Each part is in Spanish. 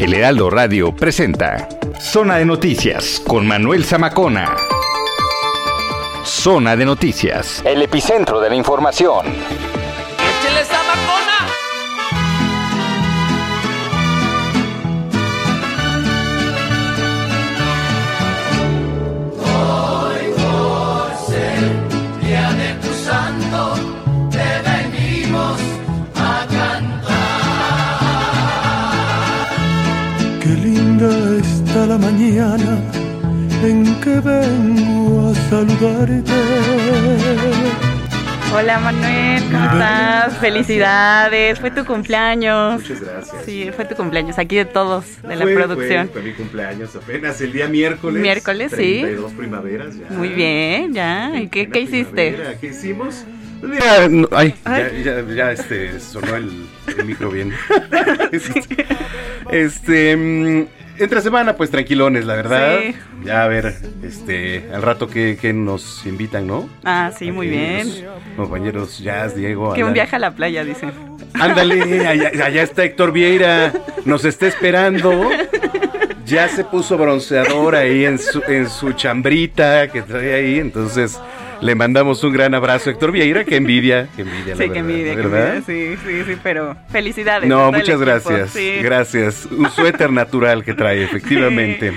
El Heraldo Radio presenta Zona de Noticias con Manuel Zamacona. Zona de Noticias, el epicentro de la información. ¡Échale, Zamacona! Hoy por ser día de tu santo, te venimos a cantar. Qué linda está la mañana en que vengo a saludarte. Hola Manuel, ¿cómo estás? Felicidades, fue tu cumpleaños. Muchas gracias. Sí, fue tu cumpleaños, aquí de todos, de la producción. Fue mi cumpleaños apenas, el día miércoles. Miércoles, 32 sí. primaveras ya. Muy bien, ya. ¿Y qué hiciste? ¿Qué hicimos? Mira, no, ya sonó el micro bien. Entre semana, pues tranquilones, la verdad. Sí. Ya a ver, al rato que nos invitan, ¿no? Ah, sí, aquí muy bien. Compañeros Jazz, Diego. Que un viaje a la playa, dicen. Ándale, allá está Héctor Vieira, nos está esperando. Ya se puso bronceador ahí en su chambrita que trae ahí, entonces le mandamos un gran abrazo a Héctor Vieira, que envidia. Sí, que envidia, ¿verdad? Sí, pero felicidades. No, muchas gracias, sí. Un suéter natural que trae, efectivamente. Sí.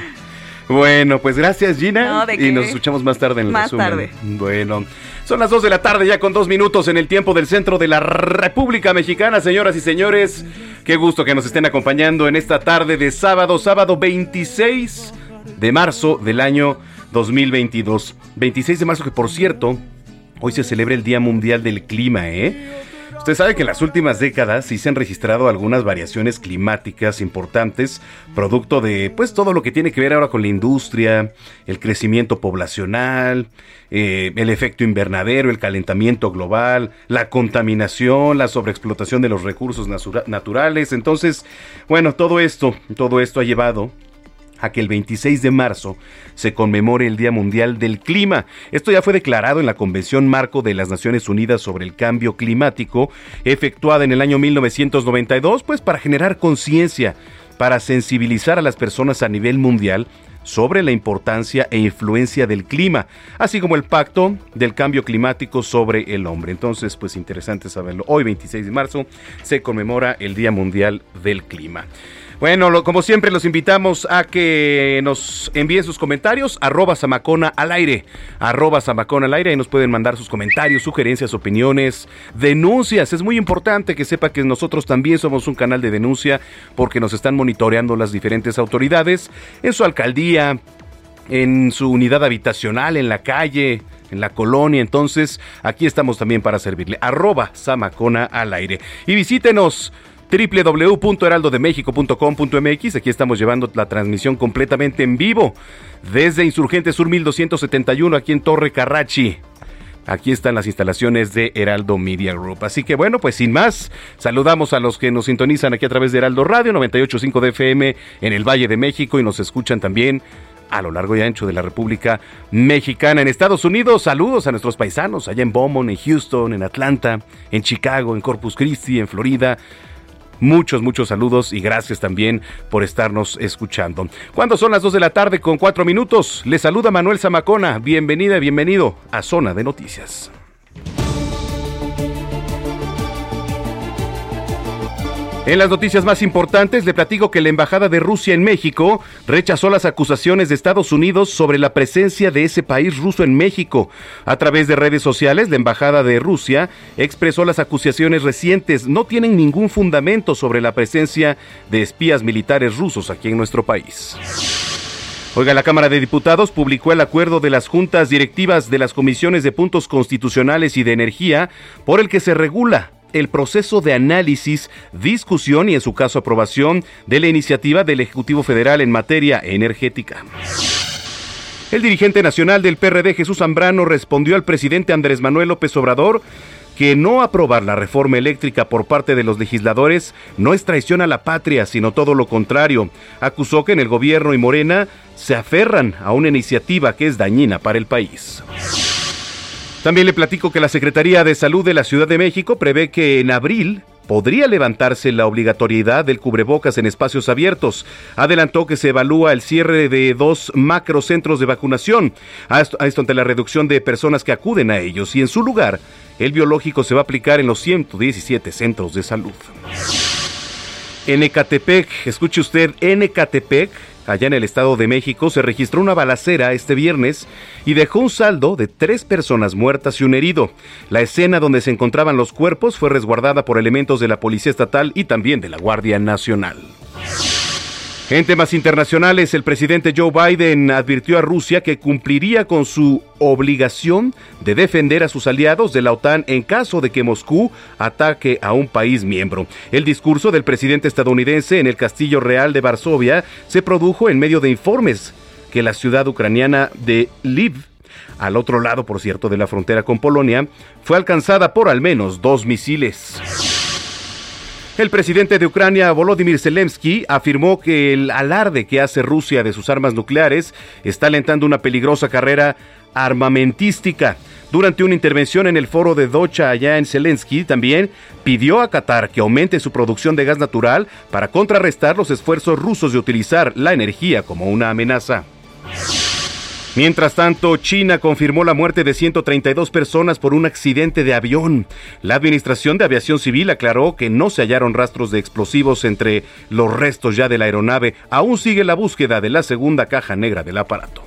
Bueno, pues gracias, Gina, y nos escuchamos más tarde en el resumen. Más tarde. Bueno, son las 2:00 p.m, ya con 2 minutos en el tiempo del centro de la República Mexicana, señoras y señores. Qué gusto que nos estén acompañando en esta tarde de sábado 26 de marzo del año 2022. 26 de marzo, que por cierto, hoy se celebra el Día Mundial del Clima, Usted sabe que en las últimas décadas sí se han registrado algunas variaciones climáticas importantes, producto de pues todo lo que tiene que ver ahora con la industria, el crecimiento poblacional, el efecto invernadero, el calentamiento global, la contaminación, la sobreexplotación de los recursos naturales. Entonces, bueno, todo esto ha llevado a que el 26 de marzo se conmemore el Día Mundial del Clima. Esto ya fue declarado en la Convención Marco de las Naciones Unidas sobre el Cambio Climático, efectuada en el año 1992, pues para generar conciencia, para sensibilizar a las personas a nivel mundial sobre la importancia e influencia del clima, así como el Pacto del Cambio Climático sobre el Hombre. Entonces, pues interesante saberlo. Hoy, 26 de marzo, se conmemora el Día Mundial del Clima. Bueno, como siempre los invitamos a que nos envíen sus comentarios, @Zamacona al aire, y nos pueden mandar sus comentarios, sugerencias, opiniones, denuncias. Es muy importante que sepa que nosotros también somos un canal de denuncia porque nos están monitoreando las diferentes autoridades en su alcaldía, en su unidad habitacional, en la calle, en la colonia. Entonces, aquí estamos también para servirle. @Zamacona al aire. Y visítenos www.heraldodemexico.com.mx. Aquí estamos llevando la transmisión completamente en vivo desde Insurgente Sur 1271, aquí en Torre Carrachi. Aquí están las instalaciones de Heraldo Media Group. Así que bueno, pues sin más, saludamos a los que nos sintonizan aquí a través de Heraldo Radio 98.5 de FM en el Valle de México y nos escuchan también a lo largo y ancho de la República Mexicana. En Estados Unidos, saludos a nuestros paisanos allá en Beaumont, en Houston, en Atlanta, en Chicago, en Corpus Christi, en Florida. Muchos saludos y gracias también por estarnos escuchando. Cuando son las 2:04 p.m, les saluda Manuel Zamacona. Bienvenida, bienvenido a Zona de Noticias. En las noticias más importantes, le platico que la Embajada de Rusia en México rechazó las acusaciones de Estados Unidos sobre la presencia de ese país ruso en México. A través de redes sociales, la Embajada de Rusia expresó las acusaciones recientes. No tienen ningún fundamento sobre la presencia de espías militares rusos aquí en nuestro país. Oiga, la Cámara de Diputados publicó el acuerdo de las Juntas Directivas de las Comisiones de Puntos Constitucionales y de Energía por el que se regula el proceso de análisis, discusión y en su caso aprobación de la iniciativa del Ejecutivo Federal en materia energética. El dirigente nacional del PRD, Jesús Zambrano, respondió al presidente Andrés Manuel López Obrador que no aprobar la reforma eléctrica por parte de los legisladores no es traición a la patria, sino todo lo contrario. Acusó que en el gobierno y Morena se aferran a una iniciativa que es dañina para el país. También le platico que la Secretaría de Salud de la Ciudad de México prevé que en abril podría levantarse la obligatoriedad del cubrebocas en espacios abiertos. Adelantó que se evalúa el cierre de 2 macrocentros de vacunación, a esto ante la reducción de personas que acuden a ellos, y en su lugar, el biológico se va a aplicar en los 117 centros de salud. En Ecatepec, escuche usted, en Ecatepec, allá en el Estado de México, se registró una balacera este viernes y dejó un saldo de 3 personas muertas y un herido. La escena donde se encontraban los cuerpos fue resguardada por elementos de la Policía Estatal y también de la Guardia Nacional. En temas internacionales, el presidente Joe Biden advirtió a Rusia que cumpliría con su obligación de defender a sus aliados de la OTAN en caso de que Moscú ataque a un país miembro. El discurso del presidente estadounidense en el Castillo Real de Varsovia se produjo en medio de informes que la ciudad ucraniana de Lviv, al otro lado, por cierto, de la frontera con Polonia, fue alcanzada por al menos 2 misiles. El presidente de Ucrania, Volodymyr Zelensky, afirmó que el alarde que hace Rusia de sus armas nucleares está alentando una peligrosa carrera armamentística. Durante una intervención en el foro de Doha allá en Zelensky, también pidió a Qatar que aumente su producción de gas natural para contrarrestar los esfuerzos rusos de utilizar la energía como una amenaza. Mientras tanto, China confirmó la muerte de 132 personas por un accidente de avión. La Administración de Aviación Civil aclaró que no se hallaron rastros de explosivos entre los restos ya de la aeronave. Aún sigue la búsqueda de la segunda caja negra del aparato.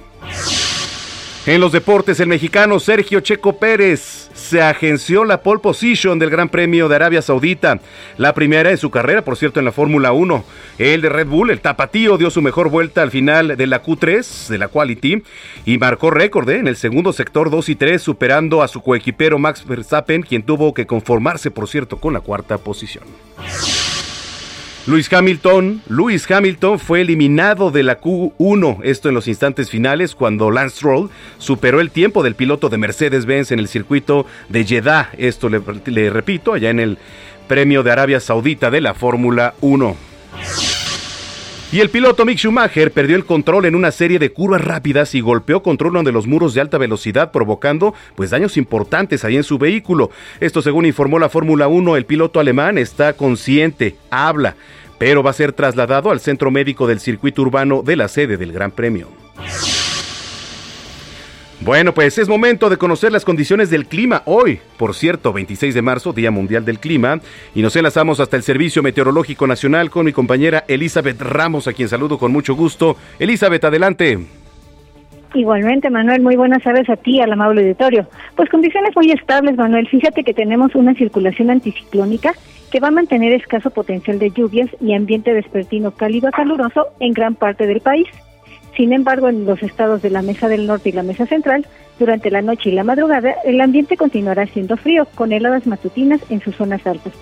En los deportes, el mexicano Sergio Checo Pérez se agenció la pole position del Gran Premio de Arabia Saudita, la primera de su carrera, por cierto, en la Fórmula 1. El de Red Bull, el tapatío, dio su mejor vuelta al final de la Q3, de la Quality, y marcó récord en el segundo sector 2 y 3, superando a su coequipero Max Verstappen, quien tuvo que conformarse, por cierto, con la cuarta posición. Lewis Hamilton fue eliminado de la Q1, esto en los instantes finales cuando Lance Stroll superó el tiempo del piloto de Mercedes-Benz en el circuito de Jeddah, esto le repito, allá en el premio de Arabia Saudita de la Fórmula 1. Y el piloto Mick Schumacher perdió el control en una serie de curvas rápidas y golpeó contra uno de los muros de alta velocidad, provocando daños importantes ahí en su vehículo. Esto, según informó la Fórmula 1, el piloto alemán está consciente, habla, pero va a ser trasladado al centro médico del circuito urbano de la sede del Gran Premio. Bueno, pues es momento de conocer las condiciones del clima hoy. Por cierto, 26 de marzo, Día Mundial del Clima, y nos enlazamos hasta el Servicio Meteorológico Nacional con mi compañera Elizabeth Ramos, a quien saludo con mucho gusto. Elizabeth, adelante. Igualmente, Manuel, muy buenas tardes a ti, al amable auditorio. Pues condiciones muy estables, Manuel. Fíjate que tenemos una circulación anticiclónica que va a mantener escaso potencial de lluvias y ambiente vespertino cálido a caluroso en gran parte del país. Sin embargo, en los estados de la Mesa del Norte y la Mesa Central, durante la noche y la madrugada, el ambiente continuará siendo frío, con heladas matutinas en sus zonas altas.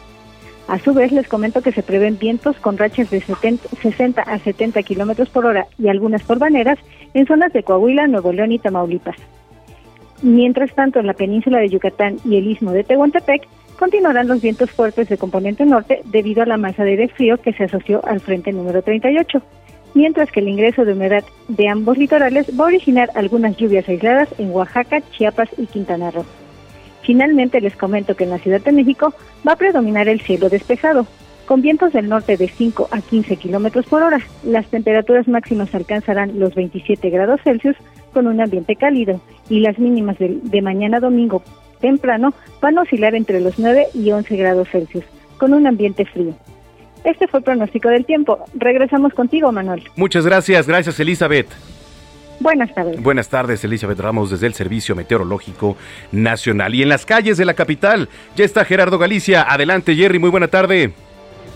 A su vez, les comento que se prevén vientos con rachas de 60 a 70 kilómetros por hora y algunas torbaneras en zonas de Coahuila, Nuevo León y Tamaulipas. Mientras tanto, en la península de Yucatán y el istmo de Tehuantepec, continuarán los vientos fuertes de componente norte debido a la masa de aire frío que se asoció al frente número 38. Mientras que el ingreso de humedad de ambos litorales va a originar algunas lluvias aisladas en Oaxaca, Chiapas y Quintana Roo. Finalmente, les comento que en la Ciudad de México va a predominar el cielo despejado, con vientos del norte de 5 a 15 kilómetros por hora. Las temperaturas máximas alcanzarán los 27 grados Celsius con un ambiente cálido, y las mínimas de mañana domingo temprano van a oscilar entre los 9 y 11 grados Celsius, con un ambiente frío. Este fue el pronóstico del tiempo. Regresamos contigo, Manuel. Muchas gracias. Gracias, Elizabeth. Buenas tardes. Buenas tardes, Elizabeth Ramos, desde el Servicio Meteorológico Nacional. Y en las calles de la capital ya está Gerardo Galicia. Adelante, Jerry. Muy buena tarde.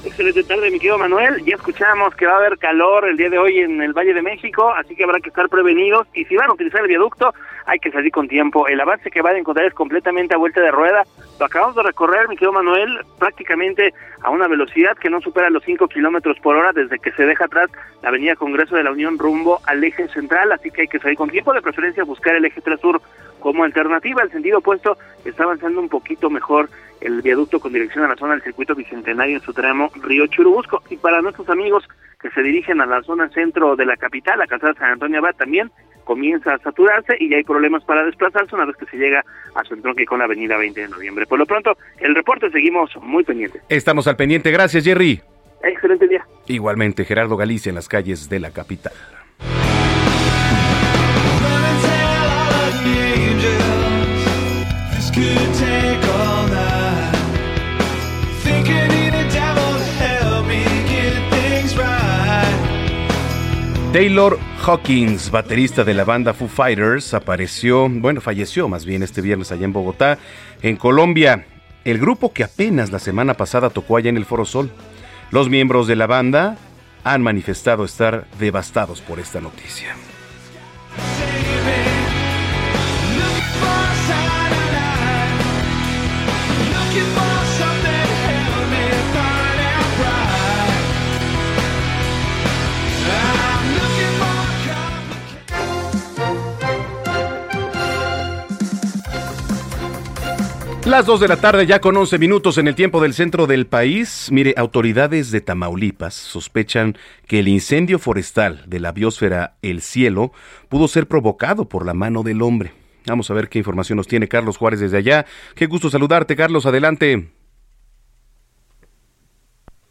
Excelente tarde, mi querido Manuel. Ya escuchamos que va a haber calor el día de hoy en el Valle de México, así que habrá que estar prevenidos. Y si van a utilizar el viaducto, hay que salir con tiempo. El avance que van a encontrar es completamente a vuelta de rueda. Lo acabamos de recorrer, mi querido Manuel, prácticamente a una velocidad que no supera los 5 kilómetros por hora desde que se deja atrás la avenida Congreso de la Unión rumbo al eje central, así que hay que salir con tiempo, de preferencia buscar el eje 3 sur como alternativa. El sentido opuesto está avanzando un poquito mejor el viaducto con dirección a la zona del circuito bicentenario en su tramo Río Churubusco. Y para nuestros amigos que se dirigen a la zona centro de la capital, la calzada San Antonio Abad también comienza a saturarse y ya hay problemas para desplazarse una vez que se llega a su entronque con la avenida 20 de noviembre. Por lo pronto, el reporte, seguimos muy pendientes. Estamos al pendiente, gracias Jerry. Excelente día. Igualmente, Gerardo Galicia en las calles de la capital. Taylor Hawkins, baterista de la banda Foo Fighters, falleció más bien este viernes allá en Bogotá, en Colombia. El grupo que apenas la semana pasada tocó allá en el Foro Sol. Los miembros de la banda han manifestado estar devastados por esta noticia. Las 2 de la tarde, ya con 11 minutos en el tiempo del centro del país. Mire, autoridades de Tamaulipas sospechan que el incendio forestal de la biosfera El Cielo pudo ser provocado por la mano del hombre. Vamos a ver qué información nos tiene Carlos Juárez desde allá. Qué gusto saludarte, Carlos, adelante.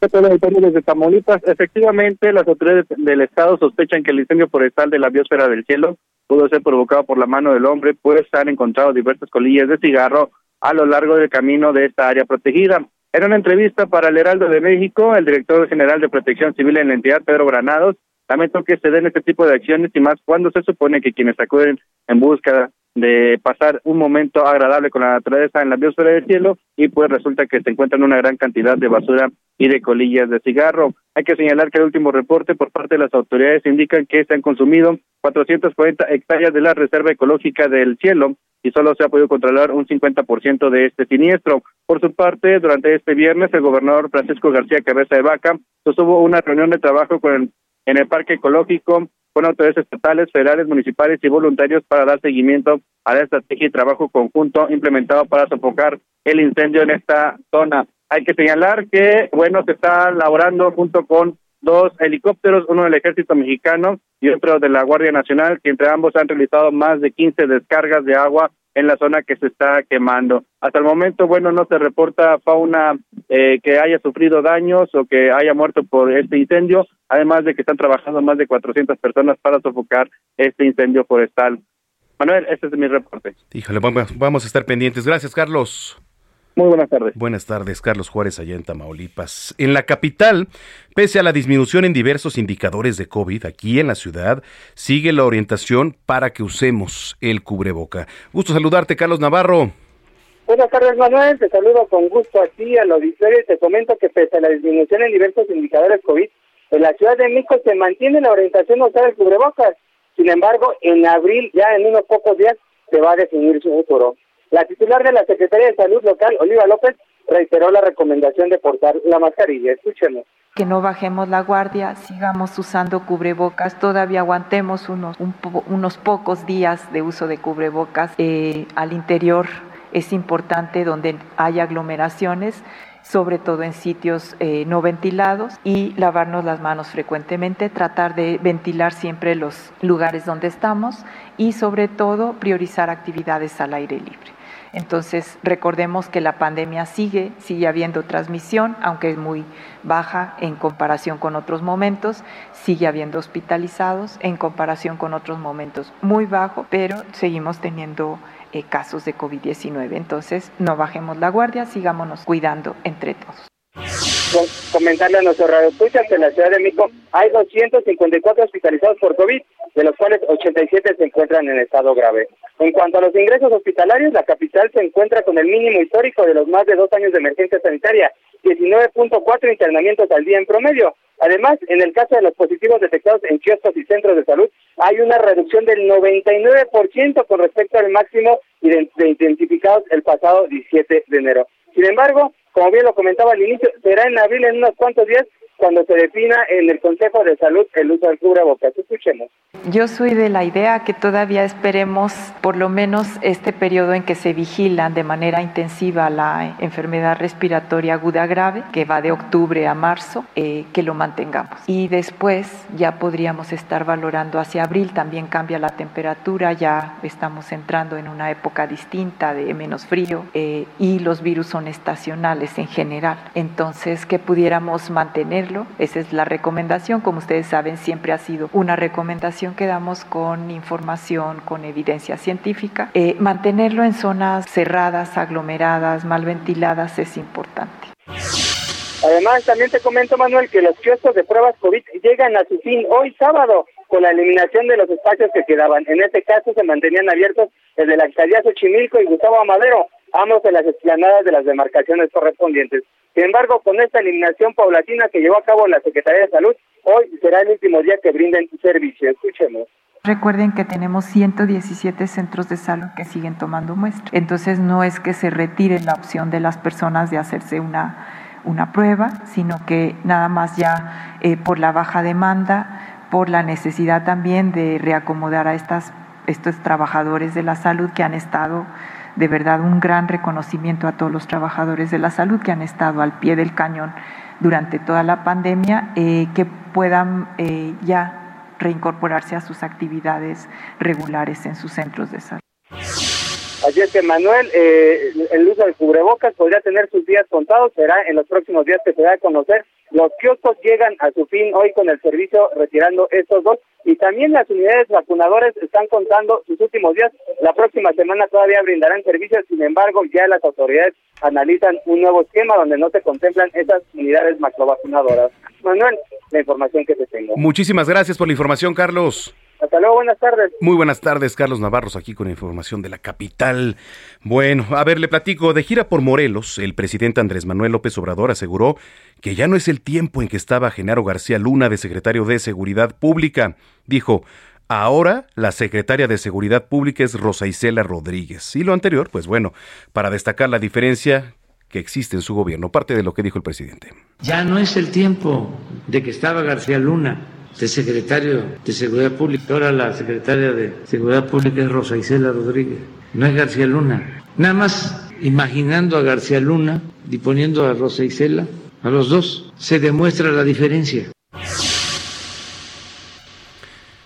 Desde Tamaulipas, efectivamente, las autoridades del estado sospechan que el incendio forestal de la biosfera del Cielo pudo ser provocado por la mano del hombre, pues han encontrado diversas colillas de cigarro a lo largo del camino de esta área protegida. En una entrevista para El Heraldo de México, el director general de Protección Civil en la entidad, Pedro Granados, lamentó que se den este tipo de acciones y más cuando se supone que quienes acuden en busca de pasar un momento agradable con la naturaleza en la biosfera del cielo, y pues resulta que se encuentran una gran cantidad de basura y de colillas de cigarro. Hay que señalar que el último reporte por parte de las autoridades indican que se han consumido 440 hectáreas de la Reserva Ecológica del Cielo y solo se ha podido controlar un 50% de este siniestro. Por su parte, durante este viernes, el gobernador Francisco García Cabeza de Vaca sostuvo una reunión de trabajo en el Parque Ecológico con autoridades estatales, federales, municipales y voluntarios para dar seguimiento a la estrategia y trabajo conjunto implementado para sofocar el incendio en esta zona. Hay que señalar que, se está laborando junto con 2 helicópteros, uno del Ejército Mexicano y otro de la Guardia Nacional, que entre ambos han realizado más de 15 descargas de agua en la zona que se está quemando. Hasta el momento, no se reporta fauna que haya sufrido daños o que haya muerto por este incendio, además de que están trabajando más de 400 personas para sofocar este incendio forestal. Manuel, este es mi reporte. Híjole, vamos a estar pendientes. Gracias, Carlos. Muy buenas tardes. Buenas tardes, Carlos Juárez, allá en Tamaulipas. En la capital, pese a la disminución en diversos indicadores de COVID, aquí en la ciudad sigue la orientación para que usemos el cubreboca. Gusto saludarte, Carlos Navarro. Buenas tardes, Manuel. Te saludo con gusto aquí al auditorio y te comento que pese a la disminución en diversos indicadores COVID, en la Ciudad de México se mantiene la orientación a usar el cubrebocas. Sin embargo, en abril, ya en unos pocos días, se va a definir su futuro. La titular de la Secretaría de Salud local, Oliva López, reiteró la recomendación de portar la mascarilla. Escúchemos. Que no bajemos la guardia, sigamos usando cubrebocas, todavía aguantemos unos pocos días de uso de cubrebocas. Al interior es importante donde hay aglomeraciones, sobre todo en sitios no ventilados, y lavarnos las manos frecuentemente, tratar de ventilar siempre los lugares donde estamos y sobre todo priorizar actividades al aire libre. Entonces, recordemos que la pandemia sigue habiendo transmisión, aunque es muy baja en comparación con otros momentos, sigue habiendo hospitalizados en comparación con otros momentos muy bajo, pero seguimos teniendo casos de COVID-19. Entonces, no bajemos la guardia, sigámonos cuidando entre todos. Comentarle a nuestros radioescuchas que en la Ciudad de México hay 254 hospitalizados por COVID, de los cuales 87 se encuentran en estado grave. En cuanto a los ingresos hospitalarios, la capital se encuentra con el mínimo histórico de los más de 2 años de emergencia sanitaria, 19.4 internamientos al día en promedio. Además, en el caso de los positivos detectados en kioscos y centros de salud, hay una reducción del 99% con respecto al máximo identificados el pasado 17 de enero. Sin embargo, como bien lo comentaba al inicio, será en abril, en unos cuantos días, cuando se defina en el Consejo de Salud el uso del cubrebocas. Escuchemos. Yo soy de la idea que todavía esperemos por lo menos este periodo en que se vigila de manera intensiva la enfermedad respiratoria aguda grave, que va de octubre a marzo, que lo mantengamos. Y después ya podríamos estar valorando hacia abril, también cambia la temperatura, ya estamos entrando en una época distinta de menos frío y los virus son estacionales en general. Entonces, que pudiéramos mantener. Esa es la recomendación, como ustedes saben, siempre ha sido una recomendación que damos con información, con evidencia científica. Mantenerlo en zonas cerradas, aglomeradas, mal ventiladas es importante. Además, también te comento, Manuel, que los kioscos de pruebas COVID llegan a su fin hoy sábado, con la eliminación de los espacios que quedaban. En este caso se mantenían abiertos el de la alcaldía Xochimilco y Gustavo Amadero, ambos en las explanadas de las demarcaciones correspondientes. Sin embargo, con esta eliminación paulatina que llevó a cabo la Secretaría de Salud, hoy será el último día que brinden servicio. Escuchemos. Recuerden que tenemos 117 centros de salud que siguen tomando muestras. Entonces, no es que se retire la opción de las personas de hacerse una prueba, sino que nada más ya por la baja demanda, por la necesidad también de reacomodar a estos trabajadores de la salud que han estado... De verdad, un gran reconocimiento a todos los trabajadores de la salud que han estado al pie del cañón durante toda la pandemia, que puedan ya reincorporarse a sus actividades regulares en sus centros de salud. Así es que, Manuel, el uso del cubrebocas podría tener sus días contados, será en los próximos días que se da a conocer. Los kioscos llegan a su fin hoy con el servicio retirando estos dos, y también las unidades vacunadoras están contando sus últimos días. La próxima semana todavía brindarán servicios, sin embargo, ya las autoridades analizan un nuevo esquema donde no se contemplan esas unidades macrovacunadoras. Manuel, la información que te tengo. Muchísimas gracias por la información, Carlos. Hasta luego, buenas tardes. Muy buenas tardes, Carlos Navarros, aquí con información de la capital. Bueno, a ver, le platico. De gira por Morelos, el presidente Andrés Manuel López Obrador aseguró que ya no es el tiempo en que estaba Genaro García Luna de secretario de Seguridad Pública. Dijo, ahora la secretaria de Seguridad Pública es Rosa Isela Rodríguez. Y lo anterior, pues bueno, para destacar la diferencia que existe en su gobierno. Parte de lo que dijo el presidente. Ya no es el tiempo de que estaba García Luna de secretario de Seguridad Pública. Ahora la secretaria de Seguridad Pública es Rosa Isela Rodríguez, no es García Luna. Nada más imaginando a García Luna y poniendo a Rosa Isela, a los dos, se demuestra la diferencia.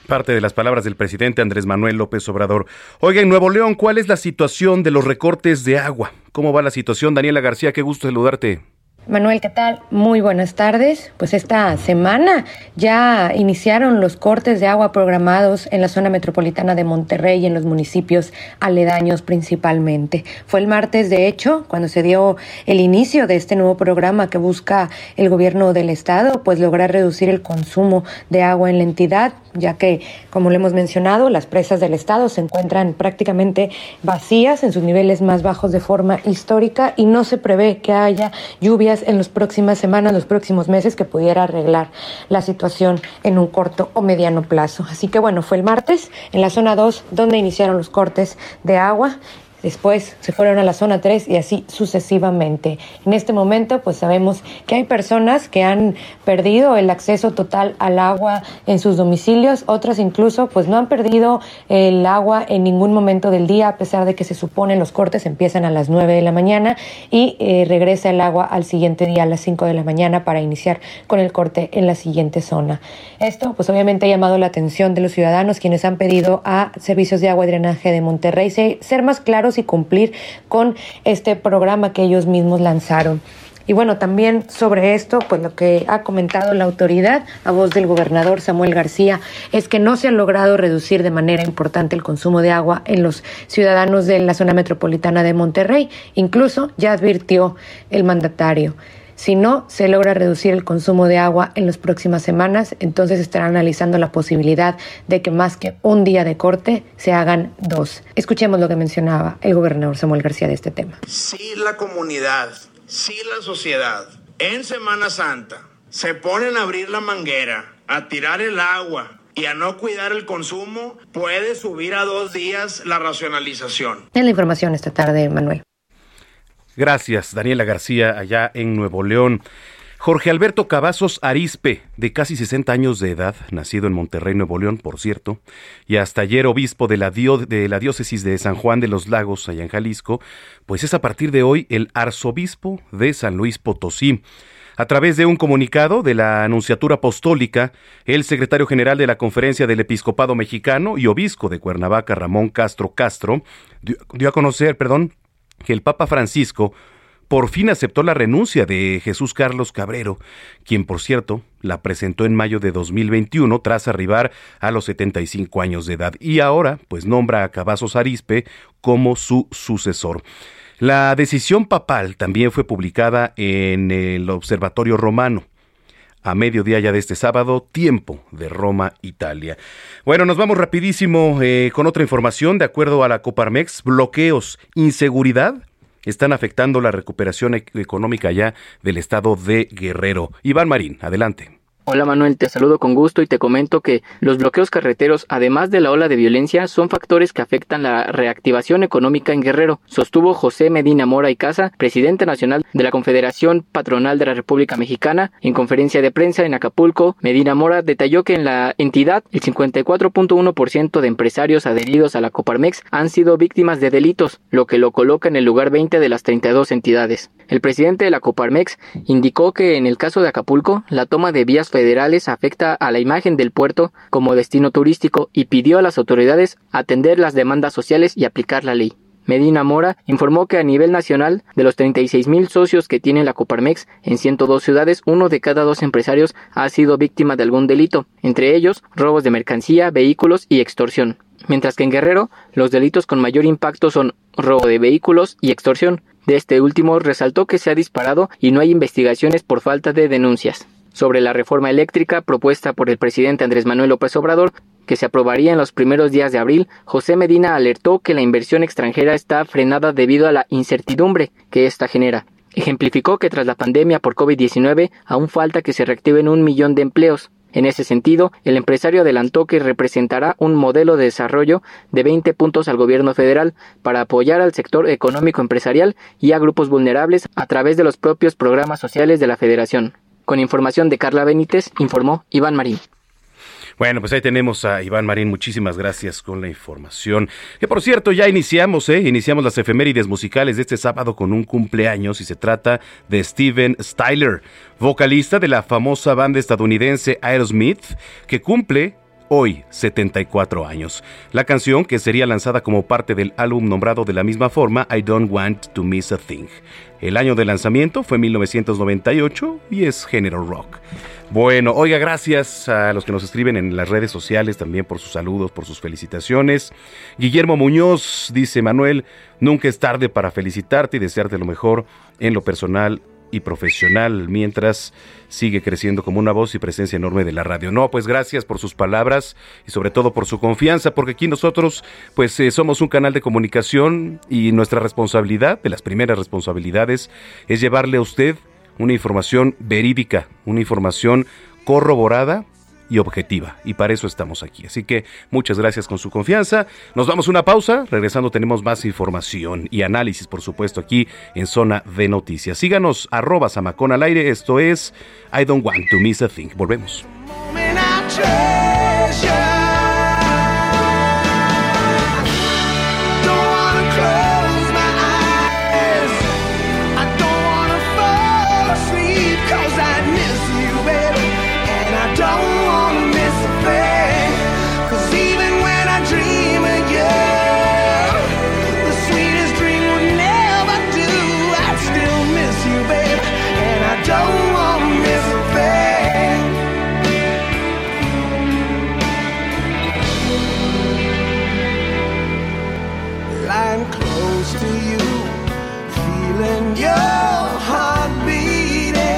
Parte de las palabras del presidente Andrés Manuel López Obrador. Oiga, en Nuevo León, ¿cuál es la situación de los recortes de agua? ¿Cómo va la situación? Daniela García, qué gusto saludarte. Manuel, ¿qué tal? Muy buenas tardes. Pues esta semana ya iniciaron los cortes de agua programados en la zona metropolitana de Monterrey y en los municipios aledaños principalmente. Fue el martes, de hecho, cuando se dio el inicio de este nuevo programa que busca el gobierno del estado, pues lograr reducir el consumo de agua en la entidad, ya que, como le hemos mencionado, las presas del estado se encuentran prácticamente vacías en sus niveles más bajos de forma histórica y no se prevé que haya lluvias en las próximas semanas, los próximos meses, que pudiera arreglar la situación en un corto o mediano plazo. Así que bueno, fue el martes en la zona 2 donde iniciaron los cortes de agua. Después se fueron a la zona 3 y así sucesivamente. En este momento, pues sabemos que hay personas que han perdido el acceso total al agua en sus domicilios. Otras incluso, pues no han perdido el agua en ningún momento del día, a pesar de que se supone los cortes empiezan a las 9 de la mañana y regresa el agua al siguiente día a las 5 de la mañana para iniciar con el corte en la siguiente zona. Esto, pues obviamente ha llamado la atención de los ciudadanos, quienes han pedido a Servicios de Agua y Drenaje de Monterrey ser más claros y cumplir con este programa que ellos mismos lanzaron. Y bueno, también sobre esto, pues lo que ha comentado la autoridad a voz del gobernador Samuel García es que no se ha logrado reducir de manera importante el consumo de agua en los ciudadanos de la zona metropolitana de Monterrey. Incluso ya advirtió el mandatario Si no se logra reducir el consumo de agua en las próximas semanas, entonces estarán analizando la posibilidad de que más que un día de corte se hagan dos. Escuchemos lo que mencionaba el gobernador Samuel García de este tema. Si la comunidad, si la sociedad en Semana Santa se ponen a abrir la manguera, a tirar el agua y a no cuidar el consumo, puede subir a 2 días la racionalización. Es la información esta tarde, Manuel. Gracias, Daniela García, allá en Nuevo León. Jorge Alberto Cavazos Arizpe, de casi 60 años de edad, nacido en Monterrey, Nuevo León, por cierto, y hasta ayer obispo de la diócesis de San Juan de los Lagos, allá en Jalisco, pues es a partir de hoy el arzobispo de San Luis Potosí. A través de un comunicado de la Anunciatura Apostólica, el secretario general de la Conferencia del Episcopado Mexicano y obispo de Cuernavaca, Ramón Castro Castro, dio a conocer, que el Papa Francisco por fin aceptó la renuncia de Jesús Carlos Cabrero, quien, por cierto, la presentó en mayo de 2021 tras arribar a los 75 años de edad. Y ahora, pues, nombra a Cavazos Arizpe como su sucesor. La decisión papal también fue publicada en el Observatorio Romano. A mediodía ya de este sábado, tiempo de Roma, Italia. Bueno, nos vamos rapidísimo con otra información. De acuerdo a la Coparmex, bloqueos, inseguridad están afectando la recuperación económica ya del estado de Guerrero. Iván Marín, adelante. Hola Manuel, te saludo con gusto y te comento que los bloqueos carreteros, además de la ola de violencia, son factores que afectan la reactivación económica en Guerrero, sostuvo José Medina Mora y Casa, presidente nacional de la Confederación Patronal de la República Mexicana. En conferencia de prensa en Acapulco, Medina Mora detalló que en la entidad el 54.1% de empresarios adheridos a la Coparmex han sido víctimas de delitos, lo que lo coloca en el lugar 20 de las 32 entidades. El presidente de la Coparmex indicó que en el caso de Acapulco, la toma de vías federales afecta a la imagen del puerto como destino turístico y pidió a las autoridades atender las demandas sociales y aplicar la ley. Medina Mora informó que a nivel nacional, de los 36,000 socios que tiene la Coparmex, en 102 ciudades, 1 de cada 2 empresarios ha sido víctima de algún delito, entre ellos robos de mercancía, vehículos y extorsión. Mientras que en Guerrero, los delitos con mayor impacto son robo de vehículos y extorsión. De este último resaltó que se ha disparado y no hay investigaciones por falta de denuncias. Sobre la reforma eléctrica propuesta por el presidente Andrés Manuel López Obrador, que se aprobaría en los primeros días de abril, José Medina alertó que la inversión extranjera está frenada debido a la incertidumbre que esta genera. Ejemplificó que tras la pandemia por COVID-19 aún falta que se reactiven 1 millón de empleos. En ese sentido, el empresario adelantó que representará un modelo de desarrollo de 20 puntos al gobierno federal para apoyar al sector económico empresarial y a grupos vulnerables a través de los propios programas sociales de la Federación. Con información de Carla Benítez, informó Iván Marín. Bueno, pues ahí tenemos a Iván Marín. Muchísimas gracias con la información. Que por cierto, ya iniciamos las efemérides musicales de este sábado con un cumpleaños y se trata de Steven Tyler, vocalista de la famosa banda estadounidense Aerosmith, que cumple hoy 74 años. La canción, que sería lanzada como parte del álbum nombrado de la misma forma, I Don't Want to Miss a Thing. El año de lanzamiento fue 1998 y es género rock. Bueno, oiga, gracias a los que nos escriben en las redes sociales también por sus saludos, por sus felicitaciones. Guillermo Muñoz dice: Manuel, nunca es tarde para felicitarte y desearte lo mejor en lo personal y profesional, mientras sigue creciendo como una voz y presencia enorme de la radio. No, pues gracias por sus palabras y sobre todo por su confianza, porque aquí nosotros pues somos un canal de comunicación y nuestra responsabilidad, de las primeras responsabilidades, es llevarle a usted una información verídica, una información corroborada y objetiva, y para eso estamos aquí. Así que muchas gracias con su confianza. Nos damos una pausa, regresando tenemos más información y análisis, por supuesto, aquí en Zona de Noticias. Síganos, @Zamacona al aire, esto es I Don't Want to Miss a Thing. Volvemos. To you, feeling your heart beating.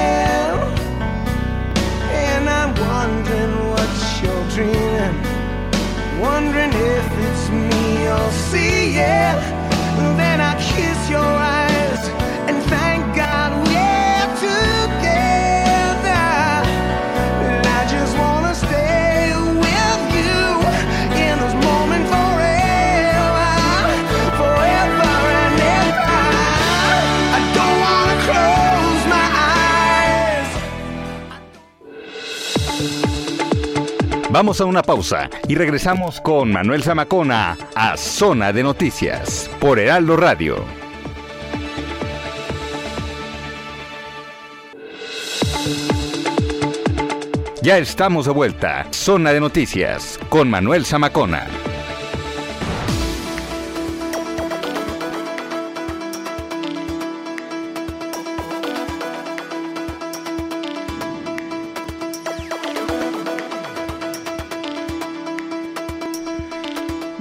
Vamos a una pausa y regresamos con Manuel Zamacona a Zona de Noticias por Heraldo Radio. Ya estamos de vuelta. Zona de Noticias con Manuel Zamacona.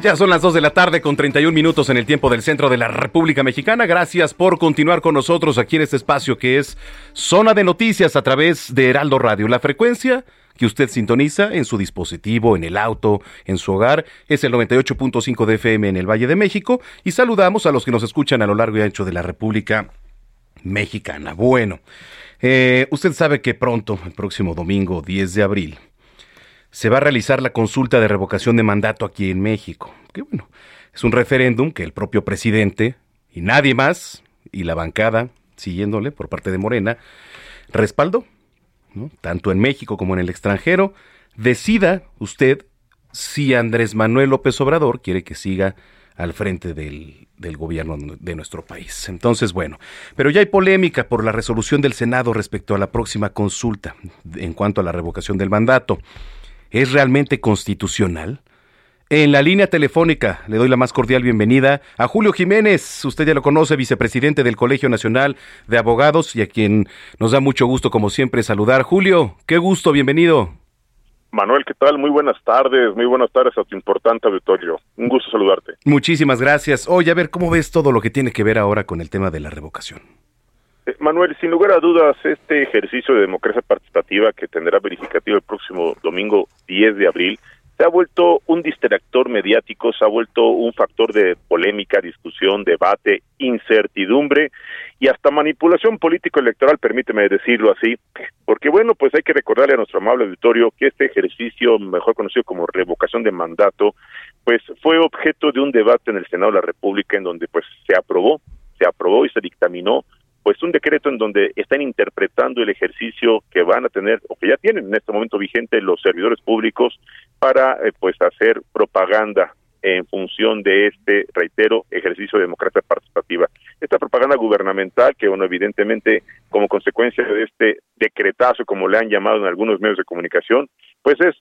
Ya son las 2 de la tarde con 31 minutos en el tiempo del centro de la República Mexicana. Gracias por continuar con nosotros aquí en este espacio que es Zona de Noticias a través de Heraldo Radio. La frecuencia que usted sintoniza en su dispositivo, en el auto, en su hogar, es el 98.5 de FM en el Valle de México. Y saludamos a los que nos escuchan a lo largo y ancho de la República Mexicana. Bueno, usted sabe que pronto, el próximo domingo 10 de abril, se va a realizar la consulta de revocación de mandato aquí en México. Que bueno, es un referéndum que el propio presidente y nadie más, y la bancada siguiéndole por parte de Morena, respaldó, ¿no? Tanto en México como en el extranjero. Decida usted si Andrés Manuel López Obrador quiere que siga al frente del gobierno de nuestro país. Entonces, bueno, pero ya hay polémica por la resolución del Senado respecto a la próxima consulta en cuanto a la revocación del mandato. ¿Es realmente constitucional? En la línea telefónica le doy la más cordial bienvenida a Julio Jiménez, usted ya lo conoce, vicepresidente del Colegio Nacional de Abogados, y a quien nos da mucho gusto, como siempre, saludar. Julio, qué gusto, bienvenido. Manuel, ¿qué tal? Muy buenas tardes a tu importante auditorio. Un gusto saludarte. Muchísimas gracias. Oye, a ver, ¿cómo ves todo lo que tiene que ver ahora con el tema de la revocación? Manuel, sin lugar a dudas, este ejercicio de democracia participativa que tendrá verificativo el próximo domingo 10 de abril se ha vuelto un distractor mediático, se ha vuelto un factor de polémica, discusión, debate, incertidumbre y hasta manipulación político-electoral, permíteme decirlo así, porque bueno, pues hay que recordarle a nuestro amable auditorio que este ejercicio, mejor conocido como revocación de mandato, pues fue objeto de un debate en el Senado de la República en donde pues se aprobó y se dictaminó pues un decreto en donde están interpretando el ejercicio que van a tener o que ya tienen en este momento vigente los servidores públicos para pues hacer propaganda en función de este, reitero, ejercicio de democracia participativa. Esta propaganda gubernamental que, bueno, evidentemente como consecuencia de este decretazo, como le han llamado en algunos medios de comunicación, pues es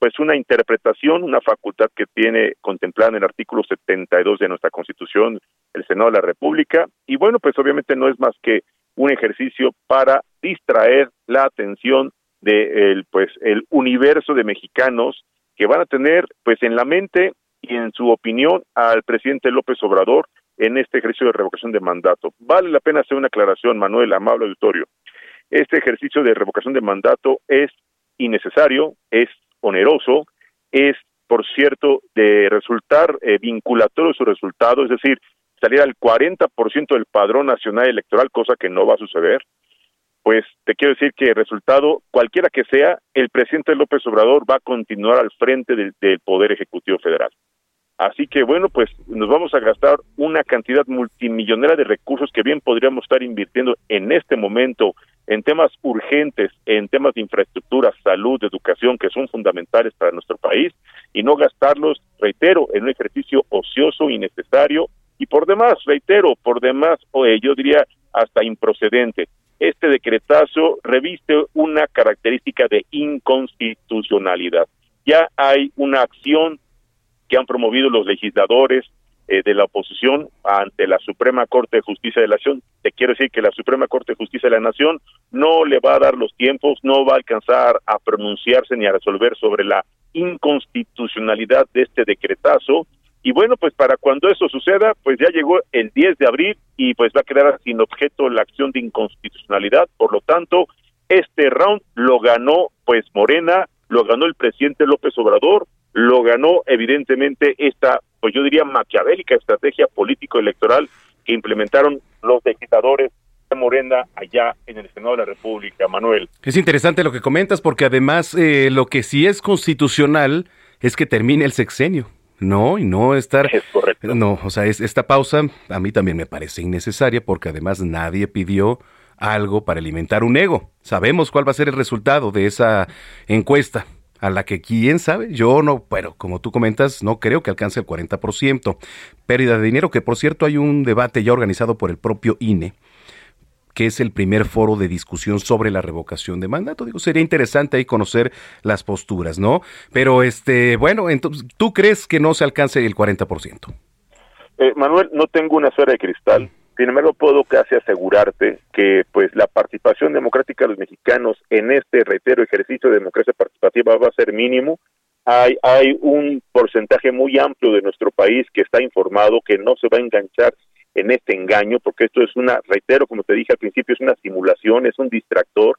pues una interpretación, una facultad que tiene contemplada en el artículo 72 de nuestra Constitución, el Senado de la República, y bueno, pues obviamente no es más que un ejercicio para distraer la atención de el universo de mexicanos que van a tener pues en la mente y en su opinión al presidente López Obrador en este ejercicio de revocación de mandato. Vale la pena hacer una aclaración, Manuel, amable auditorio. Este ejercicio de revocación de mandato es innecesario, es oneroso, es, por cierto, de resultar vinculatorio su resultado, es decir, salir al 40% del padrón nacional electoral, cosa que no va a suceder. Pues te quiero decir que el resultado, cualquiera que sea, el presidente López Obrador va a continuar al frente del Poder Ejecutivo Federal. Así que, bueno, pues nos vamos a gastar una cantidad multimillonaria de recursos que bien podríamos estar invirtiendo en este momento en temas urgentes, en temas de infraestructura, salud, educación, que son fundamentales para nuestro país, y no gastarlos, reitero, en un ejercicio ocioso, innecesario, y por demás, reitero, yo diría hasta improcedente. Este decretazo reviste una característica de inconstitucionalidad. Ya hay una acción que han promovido los legisladores de la oposición ante la Suprema Corte de Justicia de la Nación. Te quiero decir que la Suprema Corte de Justicia de la Nación no le va a dar los tiempos, no va a alcanzar a pronunciarse ni a resolver sobre la inconstitucionalidad de este decretazo. Y bueno, pues para cuando eso suceda, pues ya llegó el 10 de abril y pues va a quedar sin objeto la acción de inconstitucionalidad. Por lo tanto, este round lo ganó pues Morena, lo ganó el presidente López Obrador, lo ganó evidentemente esta, pues yo diría, maquiavélica estrategia político-electoral que implementaron los legisladores de Morena allá en el Senado de la República, Manuel. Es interesante lo que comentas porque además lo que sí es constitucional es que termine el sexenio, ¿no? Y no estar... Es correcto. No, o sea, esta pausa a mí también me parece innecesaria porque además nadie pidió algo para alimentar un ego. Sabemos cuál va a ser el resultado de esa encuesta. a la que quién sabe, yo no, bueno, como tú comentas, no creo que alcance el 40%. Pérdida de dinero, que por cierto hay un debate ya organizado por el propio INE, que es el primer foro de discusión sobre la revocación de mandato. Digo, sería interesante ahí conocer las posturas, ¿no? Pero, bueno, entonces, ¿tú crees que no se alcance el 40%? Manuel, no tengo una esfera de cristal. Sin embargo, puedo casi asegurarte que pues la participación democrática de los mexicanos en este, reitero, ejercicio de democracia participativa va a ser mínimo. Hay un porcentaje muy amplio de nuestro país que está informado, que no se va a enganchar en este engaño, porque esto es una, reitero, como te dije al principio, es una simulación, es un distractor,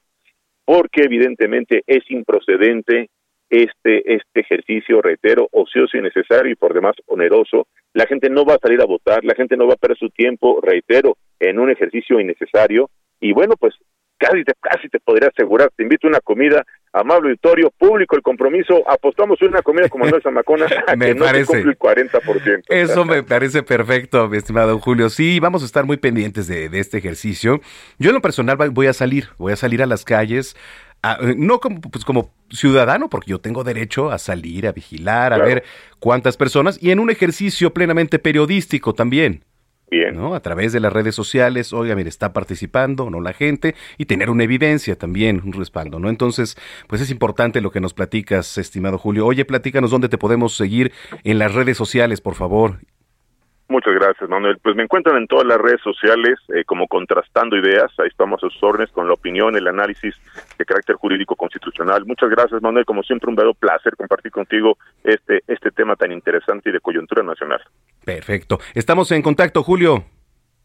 porque evidentemente es improcedente este ejercicio, reitero, ocioso, innecesario y por demás oneroso. La gente no va a salir a votar, la gente no va a perder su tiempo, reitero, en un ejercicio innecesario. Y bueno, pues casi te podría asegurar, te invito a una comida, amable auditorio, público el compromiso, apostamos una comida como Manuel Zamacona a que no se cumple el 40%. Eso me parece perfecto, mi estimado Julio. Sí, vamos a estar muy pendientes de este ejercicio. Yo en lo personal voy a salir a las calles, no como, pues como ciudadano, porque yo tengo derecho a salir, a vigilar, a claro, ver cuántas personas, y en un ejercicio plenamente periodístico también. Bien, ¿no? A través de las redes sociales, oiga, mire, está participando, ¿no?, la gente, y tener una evidencia también, un respaldo, ¿no? Entonces, pues es importante lo que nos platicas, estimado Julio. Oye, platícanos dónde te podemos seguir en las redes sociales, por favor. Muchas gracias, Manuel. Pues me encuentran en todas las redes sociales como Contrastando Ideas. Ahí estamos a sus órdenes con la opinión, el análisis de carácter jurídico constitucional. Muchas gracias, Manuel. Como siempre, un verdadero placer compartir contigo este tema tan interesante y de coyuntura nacional. Perfecto. Estamos en contacto, Julio.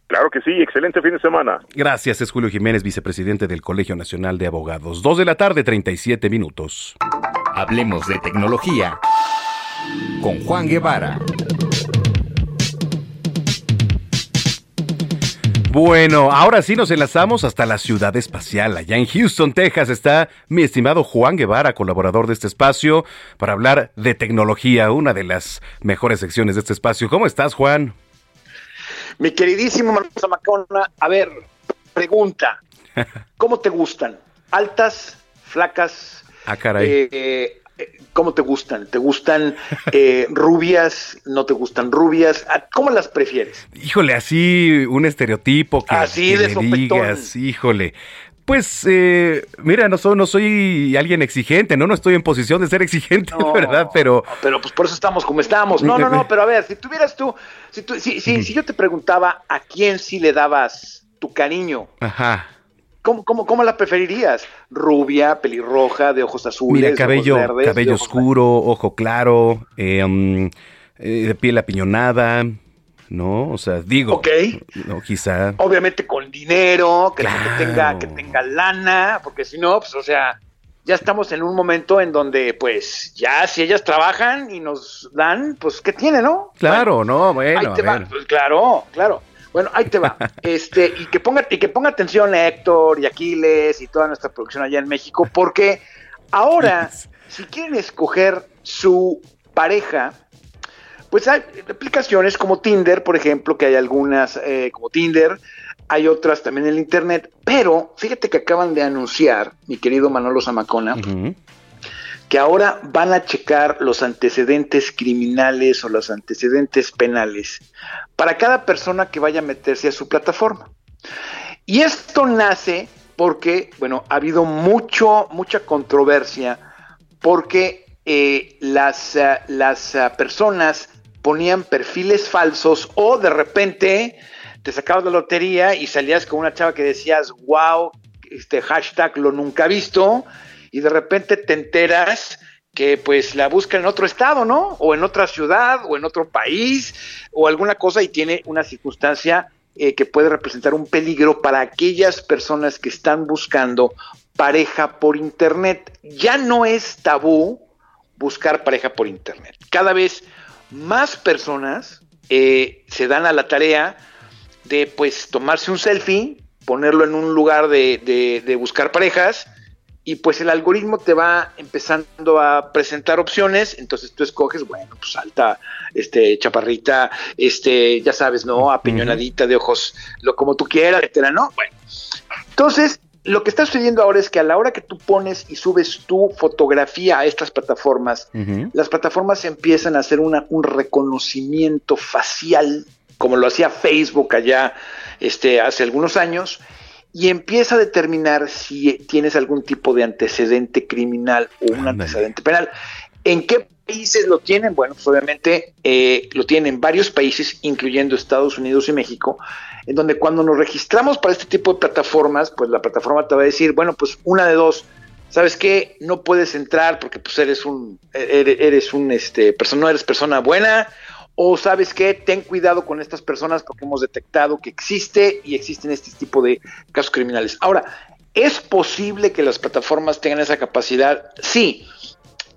Claro que sí. Excelente fin de semana. Gracias. Es Julio Jiménez, vicepresidente del Colegio Nacional de Abogados. 2:37 PM. Hablemos de tecnología con Juan Guevara. Bueno, ahora sí nos enlazamos hasta la ciudad espacial. Allá en Houston, Texas, está mi estimado Juan Guevara, colaborador de este espacio, para hablar de tecnología, una de las mejores secciones de este espacio. ¿Cómo estás, Juan? Mi queridísimo Manuel Zamacona, a ver, pregunta. ¿Cómo te gustan? ¿Altas? ¿Flacas? Ah, caray. ¿Cómo te gustan? ¿Te gustan rubias? ¿No te gustan rubias? ¿Cómo las prefieres? Híjole, así un estereotipo que, así que de le sopetón digas, híjole. Pues, mira, no soy alguien exigente, ¿no? No estoy en posición de ser exigente, no, ¿verdad? Pero pues por eso estamos como estamos. No, pero a ver, si tuvieras tú... Si yo te preguntaba a quién sí le dabas tu cariño... Ajá. ¿Cómo la preferirías? Rubia, pelirroja, de ojos azules, mira, ojos verdes, cabello oscuro, ojo claro, de piel apiñonada, ¿no? O sea, digo, okay, no, quizá. Obviamente con dinero, que, claro, que tenga lana, porque si no, pues, o sea, ya estamos en un momento en donde, pues, ya si ellas trabajan y nos dan, pues, ¿qué tiene, no? Claro, bueno, no, bueno, ahí te va, pues, claro. Bueno, ahí te va. Y que ponga atención a Héctor y Aquiles y toda nuestra producción allá en México, porque ahora, si quieren escoger su pareja, pues hay aplicaciones como Tinder, por ejemplo, que hay algunas como Tinder, hay otras también en el internet, pero fíjate que acaban de anunciar, mi querido Manolo Zamacona, uh-huh, que ahora van a checar los antecedentes criminales o los antecedentes penales para cada persona que vaya a meterse a su plataforma. Y esto nace porque, bueno, ha habido mucha controversia porque las personas ponían perfiles falsos o de repente te sacabas la lotería y salías con una chava que decías, wow, hashtag lo nunca visto, y de repente te enteras que pues la buscan en otro estado, ¿no? O en otra ciudad, o en otro país, o alguna cosa, y tiene una circunstancia que puede representar un peligro para aquellas personas que están buscando pareja por internet. Ya no es tabú buscar pareja por internet. Cada vez más personas se dan a la tarea de pues tomarse un selfie, ponerlo en un lugar de buscar parejas, y pues el algoritmo te va empezando a presentar opciones, entonces tú escoges, bueno, pues alta, chaparrita, ya sabes, ¿no? Apiñonadita, de ojos, lo como tú quieras, etcétera, ¿no? Bueno, entonces Lo que está sucediendo ahora es que a la hora que tú pones y subes tu fotografía a estas plataformas, las plataformas empiezan a hacer un reconocimiento facial, como lo hacía Facebook allá hace algunos años, y empieza a determinar si tienes algún tipo de antecedente criminal o un antecedente penal. ¿En qué países lo tienen? Bueno, pues obviamente lo tienen varios países, incluyendo Estados Unidos y México, en donde cuando nos registramos para este tipo de plataformas, pues la plataforma te va a decir, bueno, pues una de dos, ¿sabes qué? No puedes entrar porque pues no eres persona buena, o ¿sabes qué? Ten cuidado con estas personas porque hemos detectado que existen este tipo de casos criminales. Ahora, ¿es posible que las plataformas tengan esa capacidad? Sí.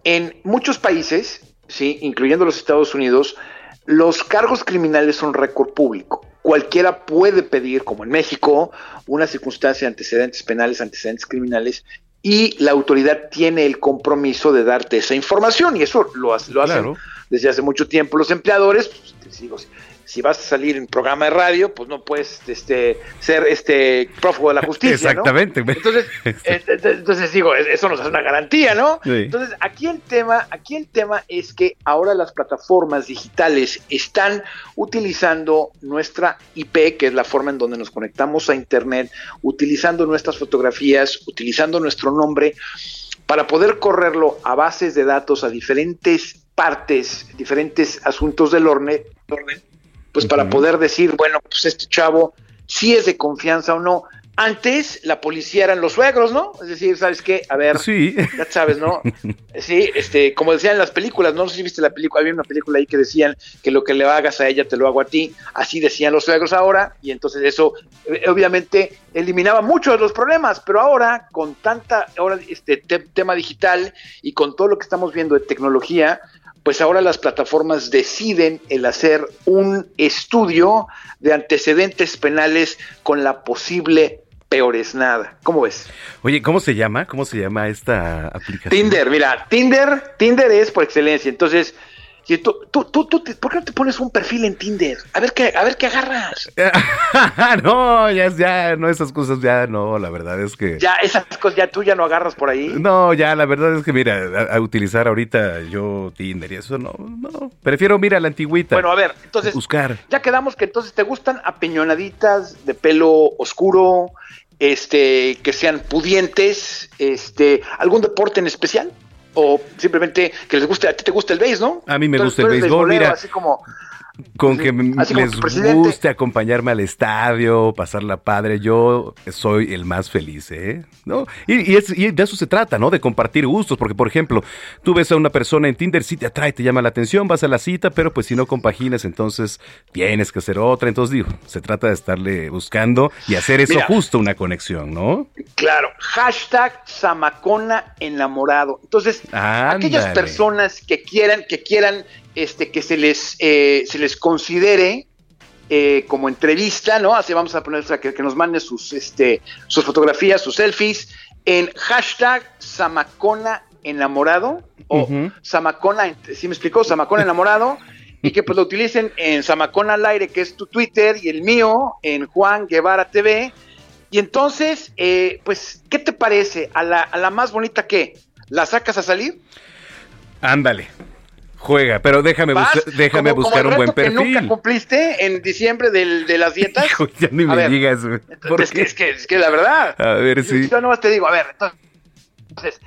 En muchos países, sí, incluyendo los Estados Unidos, los cargos criminales son récord público. Cualquiera puede pedir, como en México, una circunstancia de antecedentes penales, antecedentes criminales, y la autoridad tiene el compromiso de darte esa información, y eso lo hacen desde hace mucho tiempo los empleadores. Pues, te digo, si vas a salir en programa de radio, pues no puedes ser prófugo de la justicia. Exactamente. ¿No? Entonces digo, eso nos hace una garantía, ¿no? Sí. Entonces, aquí el tema es que ahora las plataformas digitales están utilizando nuestra IP, que es la forma en donde nos conectamos a internet, utilizando nuestras fotografías, utilizando nuestro nombre, para poder correrlo a bases de datos, a diferentes partes, diferentes asuntos del orden, pues para poder decir, bueno, pues este chavo sí es de confianza o no. Antes la policía eran los suegros, ¿no? Es decir, ¿sabes qué? A ver, sí. Ya sabes, ¿no? Sí, como decían en las películas, no sé si viste la película, había una película ahí que decían que lo que le hagas a ella te lo hago a ti, así decían los suegros ahora, y entonces eso obviamente eliminaba muchos de los problemas, pero ahora con tema digital y con todo lo que estamos viendo de tecnología, pues ahora las plataformas deciden el hacer un estudio de antecedentes penales con la posible peoresnada. ¿Cómo ves? Oye, ¿Cómo se llama esta aplicación? Tinder, mira, Tinder es por excelencia. Entonces, si tú ¿por qué no te pones un perfil en Tinder? A ver qué agarras. No, ya no, esas cosas ya no, la verdad es que ya esas cosas ya tú ya no agarras por ahí. No, ya la verdad es que mira, a utilizar ahorita yo Tinder y eso no, prefiero mira la antigüita. Bueno, a ver, entonces buscar. Ya quedamos que entonces te gustan apiñonaditas de pelo oscuro, que sean pudientes, algún deporte en especial. O simplemente que les guste, a ti te gusta el béis, ¿no? A mí me gusta el béisbol, mira. Así como, con así, que así les guste acompañarme al estadio, pasarla padre, yo soy el más feliz, ¿eh? ¿No? Y de eso se trata, ¿no? De compartir gustos, porque por ejemplo, tú ves a una persona en Tinder, sí te atrae, te llama la atención, vas a la cita, pero pues si no compaginas, entonces tienes que hacer otra. Entonces digo, se trata de estarle buscando y hacer eso, mira, justo una conexión, ¿no? Claro, #Zamacona enamorado. Entonces, ándale. Aquellas personas que quieran que se les considere como entrevista, ¿no? Así vamos a poner, o sea, que nos manden sus fotografías, sus selfies, en #Zamacona enamorado, o Zamacona, ¿sí me explicó? Zamacona enamorado, y que pues lo utilicen en Zamacona al aire, que es tu Twitter, y el mío, en Juan Guevara TV. Y entonces, pues, ¿qué te parece? ¿A la más bonita qué? ¿La sacas a salir? Ándale. Juega, pero déjame buscar un buen perfil. ¿Que nunca cumpliste en diciembre de las dietas? Hijo, ya ni me digas. Es que la verdad. A ver, sí. Yo nomás te digo, a ver, entonces,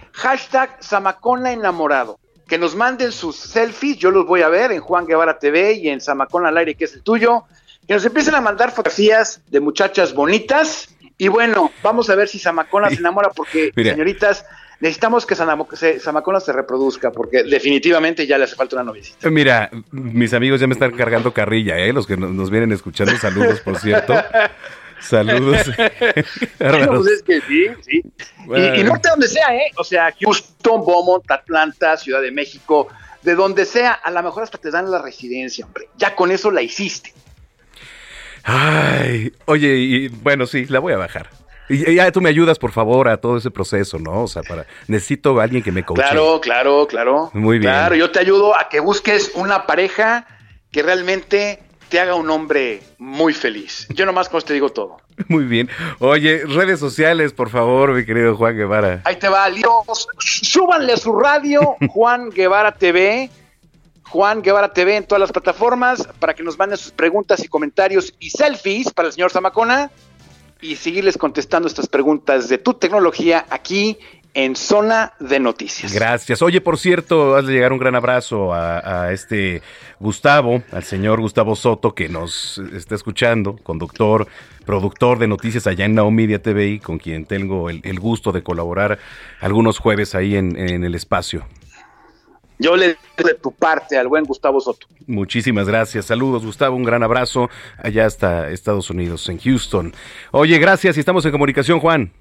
#Zamacona enamorado. Que nos manden sus selfies, yo los voy a ver en Juan Guevara TV y en Zamacona al aire, que es el tuyo. Que nos empiecen a mandar fotografías de muchachas bonitas. Y bueno, vamos a ver si Zamacona se enamora, porque, mira, señoritas, necesitamos que Zamacona se reproduzca, porque definitivamente ya le hace falta una noviecita. Mira, mis amigos ya me están cargando carrilla, los que nos vienen escuchando, saludos, por cierto. Saludos. Bueno, pues es que sí. Bueno. Y norte donde sea, o sea, Houston, Beaumont, Atlanta, Ciudad de México, de donde sea, a lo mejor hasta te dan la residencia, hombre. Ya con eso la hiciste. Ay, oye, y bueno, sí, la voy a bajar. Y ya tú me ayudas, por favor, a todo ese proceso, ¿no? O sea, necesito a alguien que me coache. Claro. Muy bien. Claro, yo te ayudo a que busques una pareja que realmente te haga un hombre muy feliz. Yo nomás con esto te digo todo. Muy bien. Oye, redes sociales, por favor, mi querido Juan Guevara. Ahí te va, Dios. Súbanle su radio, Juan Guevara TV. Juan Guevara TV en todas las plataformas para que nos manden sus preguntas y comentarios y selfies para el señor Zamacona y seguirles contestando estas preguntas de tu tecnología aquí en Zona de Noticias. Gracias. Oye, por cierto, hazle llegar un gran abrazo a este Gustavo, al señor Gustavo Soto, que nos está escuchando, conductor, productor de noticias allá en Now Media TV, con quien tengo el gusto de colaborar algunos jueves ahí en el espacio. Yo le doy de tu parte al buen Gustavo Soto. Muchísimas gracias. Saludos, Gustavo. Un gran abrazo allá hasta Estados Unidos, en Houston. Oye, gracias y estamos en comunicación, Juan.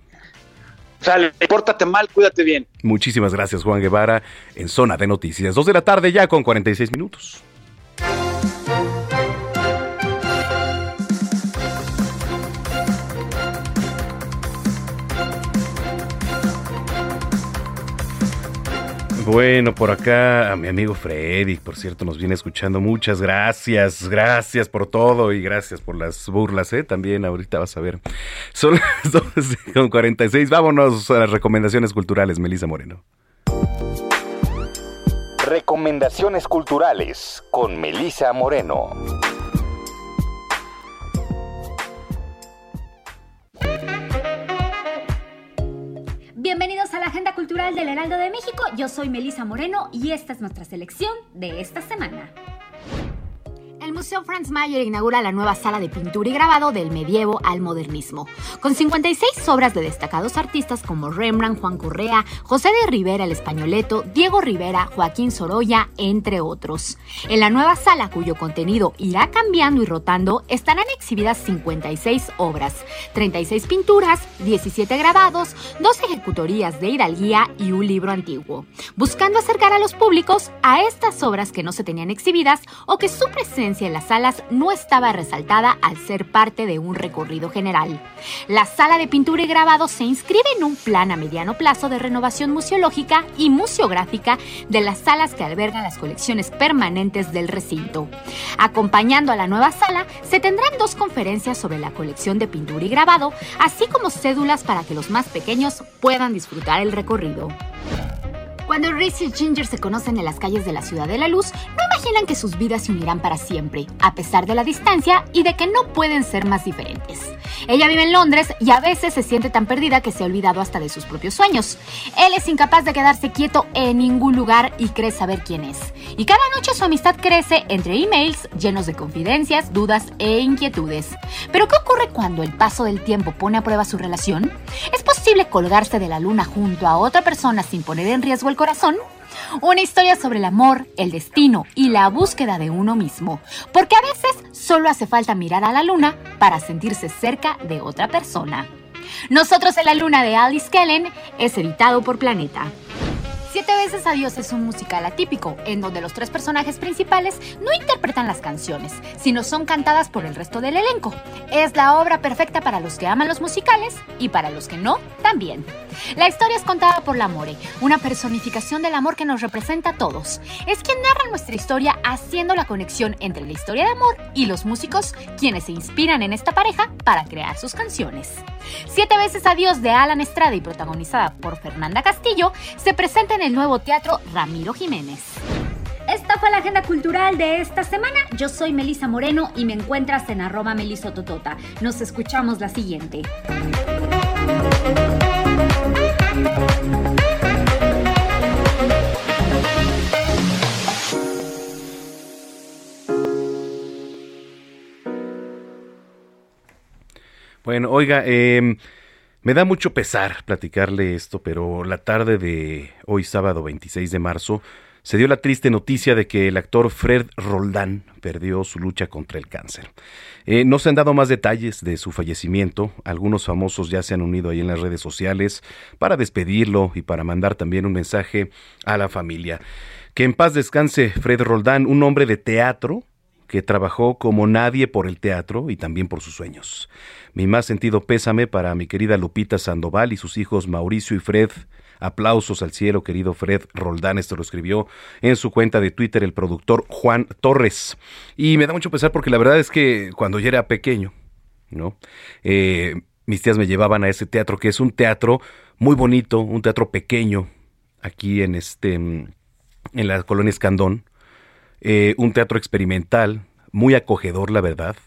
Sale, pórtate mal, cuídate bien. Muchísimas gracias, Juan Guevara, en Zona de Noticias. 2:00 p.m. ya con 46 minutos. Bueno, por acá a mi amigo Freddy, por cierto, nos viene escuchando. Muchas gracias, gracias por todo y gracias por las burlas, también ahorita vas a ver. Son las 12:46, vámonos a las recomendaciones culturales, Melissa Moreno. Recomendaciones culturales con Melissa Moreno. Bienvenidos a la Agenda Cultural del Heraldo de México. Yo soy Melissa Moreno y esta es nuestra selección de esta semana. El Museo Franz Mayer inaugura la nueva sala de pintura y grabado del medievo al modernismo, con 56 obras de destacados artistas como Rembrandt, Juan Correa, José de Ribera el Españoleto, Diego Rivera, Joaquín Sorolla, entre otros. En la nueva sala, cuyo contenido irá cambiando y rotando, estarán exhibidas 56 obras, 36 pinturas, 17 grabados, 2 ejecutorías de hidalguía y un libro antiguo, buscando acercar a los públicos a estas obras que no se tenían exhibidas o que su presencia en las salas no estaba resaltada al ser parte de un recorrido general. La sala de pintura y grabado se inscribe en un plan a mediano plazo de renovación museológica y museográfica de las salas que albergan las colecciones permanentes del recinto. Acompañando a la nueva sala, se tendrán 2 conferencias sobre la colección de pintura y grabado, así como cédulas para que los más pequeños puedan disfrutar el recorrido. Cuando Reese y Ginger se conocen en las calles de la Ciudad de la Luz, no imaginan que sus vidas se unirán para siempre, a pesar de la distancia y de que no pueden ser más diferentes. Ella vive en Londres y a veces se siente tan perdida que se ha olvidado hasta de sus propios sueños. Él es incapaz de quedarse quieto en ningún lugar y cree saber quién es. Y cada noche su amistad crece entre emails llenos de confidencias, dudas e inquietudes. ¿Pero qué ocurre cuando el paso del tiempo pone a prueba su relación? ¿Es posible colgarse de la luna junto a otra persona sin poner en riesgo el corazón? Una historia sobre el amor, el destino y la búsqueda de uno mismo, porque a veces solo hace falta mirar a la luna para sentirse cerca de otra persona. Nosotros en la Luna, de Alice Kellen, es editado por Planeta. 7 veces Adiós es un musical atípico, en donde los 3 personajes principales no interpretan las canciones, sino son cantadas por el resto del elenco. Es la obra perfecta para los que aman los musicales y para los que no, también. La historia es contada por la More, una personificación del amor que nos representa a todos. Es quien narra nuestra historia haciendo la conexión entre la historia de amor y los músicos, quienes se inspiran en esta pareja para crear sus canciones. 7 veces Adiós, de Alan Estrada y protagonizada por Fernanda Castillo, se presenta en el nuevo teatro Ramiro Jiménez. Esta fue la agenda cultural de esta semana. Yo soy Melissa Moreno y me encuentras en @melisototota. Nos escuchamos la siguiente. Bueno, oiga, me da mucho pesar platicarle esto, pero la tarde de hoy, sábado 26 de marzo, se dio la triste noticia de que el actor Fred Roldán perdió su lucha contra el cáncer. No se han dado más detalles de su fallecimiento. Algunos famosos ya se han unido ahí en las redes sociales para despedirlo y para mandar también un mensaje a la familia. Que en paz descanse Fred Roldán, un hombre de teatro que trabajó como nadie por el teatro y también por sus sueños. Mi más sentido pésame para mi querida Lupita Sandoval y sus hijos Mauricio y Fred, Aplausos al cielo, querido Fred Roldán. Esto lo escribió en su cuenta de Twitter el productor Juan Torres. Y me da mucho pesar porque la verdad es que cuando yo era pequeño, ¿no? Mis tías me llevaban a ese teatro, que es un teatro muy bonito, un teatro pequeño, aquí en la colonia Escandón. Un teatro experimental, muy acogedor, la verdad.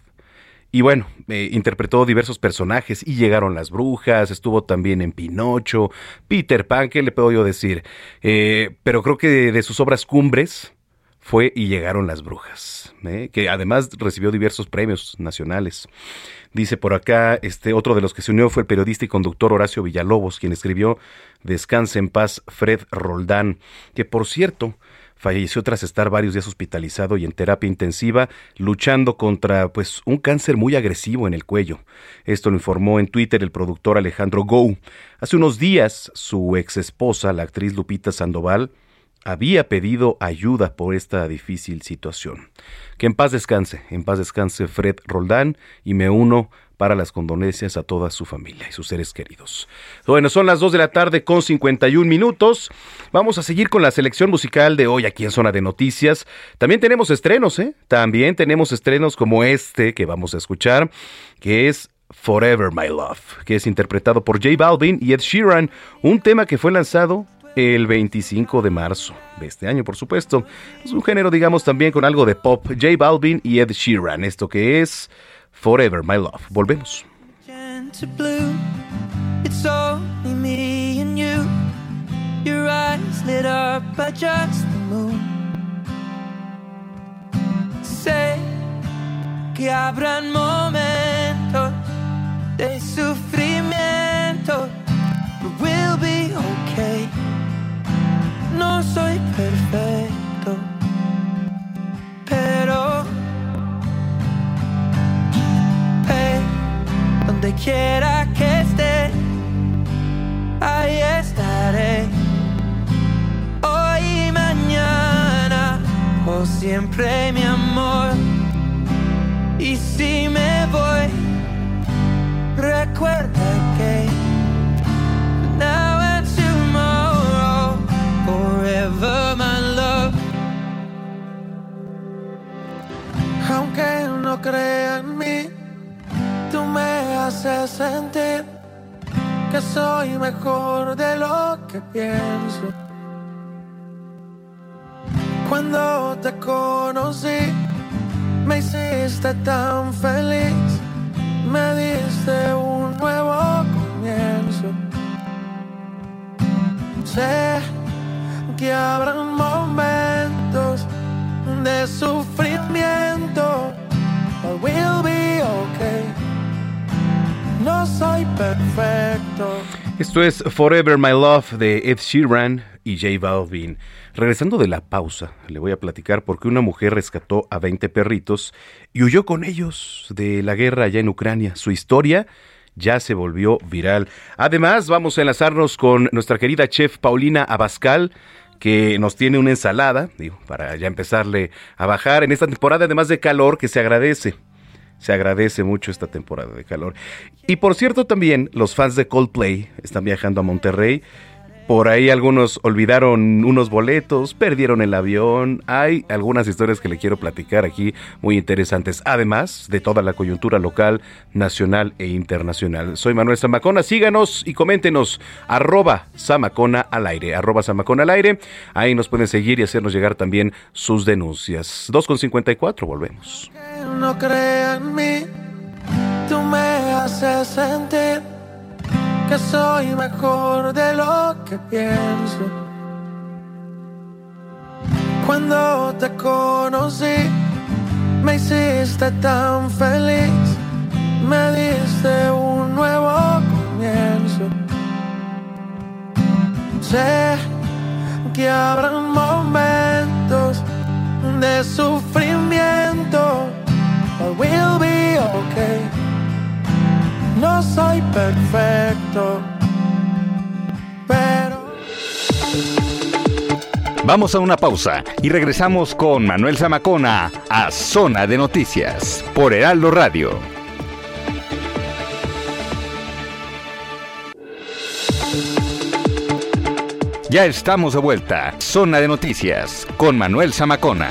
Y bueno, interpretó diversos personajes y llegaron las brujas, estuvo también en Pinocho, Peter Pan, ¿qué le puedo yo decir? Pero creo que de sus obras cumbres fue Y llegaron las brujas, que además recibió diversos premios nacionales. Dice por acá, otro de los que se unió fue el periodista y conductor Horacio Villalobos, quien escribió Descanse en paz, Fred Roldán, que por cierto falleció tras estar varios días hospitalizado y en terapia intensiva, luchando contra un cáncer muy agresivo en el cuello. Esto lo informó en Twitter el productor Alejandro Gou. Hace unos días, su exesposa, la actriz Lupita Sandoval, había pedido ayuda por esta difícil situación. Que en paz descanse Fred Roldán, y me uno para las condolencias a toda su familia y sus seres queridos. Bueno, son las 2:51 p.m. Vamos a seguir con la selección musical de hoy aquí en Zona de Noticias. También tenemos estrenos, También tenemos estrenos como este que vamos a escuchar, que es Forever My Love, que es interpretado por J Balvin y Ed Sheeran, un tema que fue lanzado el 25 de marzo de este año, por supuesto. Es un género, digamos, también con algo de pop. J Balvin y Ed Sheeran, esto que es Forever My Love. Volvemos. Blue, it's only me and you. Your eyes lit up by just the moon. Sé que habrán momentos de sufrimiento, but we'll be okay. No soy perfecto, pero hey, donde quiera que esté, ahí estaré. Hoy y mañana, o siempre, mi amor. Y si me voy, recuerda que now and tomorrow, forever my love. Aunque no crea en mí, tú me haces sentir que soy mejor de lo que pienso. Cuando te conocí, me hiciste tan feliz, me diste un nuevo comienzo. Sé que habrán momentos de sufrimiento, but we'll be okay. No soy perfecto. Esto es Forever My Love de Ed Sheeran y J Balvin. Regresando de la pausa, le voy a platicar por qué una mujer rescató a 20 perritos y huyó con ellos de la guerra allá en Ucrania. Su historia ya se volvió viral. Además, vamos a enlazarnos con nuestra querida chef Paulina Abascal, que nos tiene una ensalada, para ya empezarle a bajar en esta temporada, además de calor, que se agradece. Se agradece mucho esta temporada de calor. Y por cierto, también los fans de Coldplay están viajando a Monterrey. Por ahí algunos olvidaron unos boletos, perdieron el avión. Hay algunas historias que le quiero platicar aquí muy interesantes, además de toda la coyuntura local, nacional e internacional. Soy Manuel Zamacona, síganos y coméntenos, @Zamacona al aire. Ahí nos pueden seguir y hacernos llegar también sus denuncias. 2:54, volvemos. No creas en mí, tú me haces sentir que soy mejor de lo que pienso. Cuando te conocí, me hiciste tan feliz, me diste un nuevo comienzo. Sé que habrán momentos de sufrimiento, but we'll be okay. No soy perfecto, pero... Vamos a una pausa y regresamos con Manuel Zamacona a Zona de Noticias por Heraldo Radio. Ya estamos de vuelta. Zona de Noticias con Manuel Zamacona.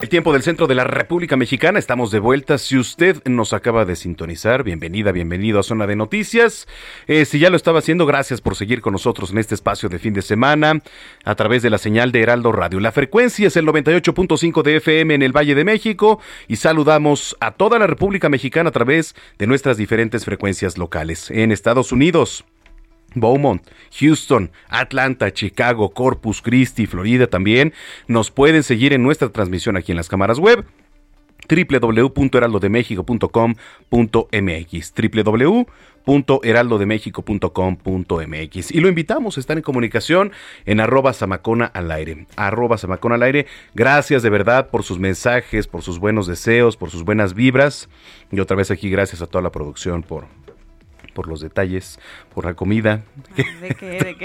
El tiempo del centro de la República Mexicana, estamos de vuelta. Si usted nos acaba de sintonizar, bienvenida, bienvenido a Zona de Noticias. Si ya lo estaba haciendo, gracias por seguir con nosotros en este espacio de fin de semana a través de la señal de Heraldo Radio. La frecuencia es el 98.5 de FM en el Valle de México y saludamos a toda la República Mexicana a través de nuestras diferentes frecuencias locales. En Estados Unidos, Beaumont, Houston, Atlanta, Chicago, Corpus Christi, Florida también. Nos pueden seguir en nuestra transmisión aquí en las cámaras web www.heraldodemexico.com.mx www.heraldodemexico.com.mx y lo invitamos a estar en comunicación en @zamacona al aire. Gracias de verdad por sus mensajes, por sus buenos deseos, por sus buenas vibras. Y otra vez aquí gracias a toda la producción por los detalles, por la comida. ¿De qué?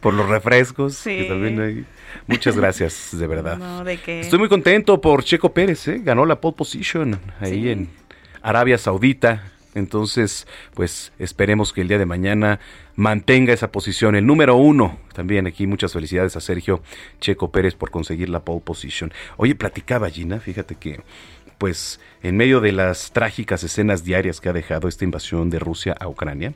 Por los refrescos. Sí. Que también hay. Muchas gracias, de verdad. No, ¿de qué? Estoy muy contento por Checo Pérez, ¿eh? Ganó la pole position ahí en Arabia Saudita. Entonces, pues esperemos que el día de mañana mantenga esa posición, el número 1. También aquí muchas felicidades a Sergio Checo Pérez por conseguir la pole position. Oye, platicaba Gina, fíjate que pues en medio de las trágicas escenas diarias que ha dejado esta invasión de Rusia a Ucrania,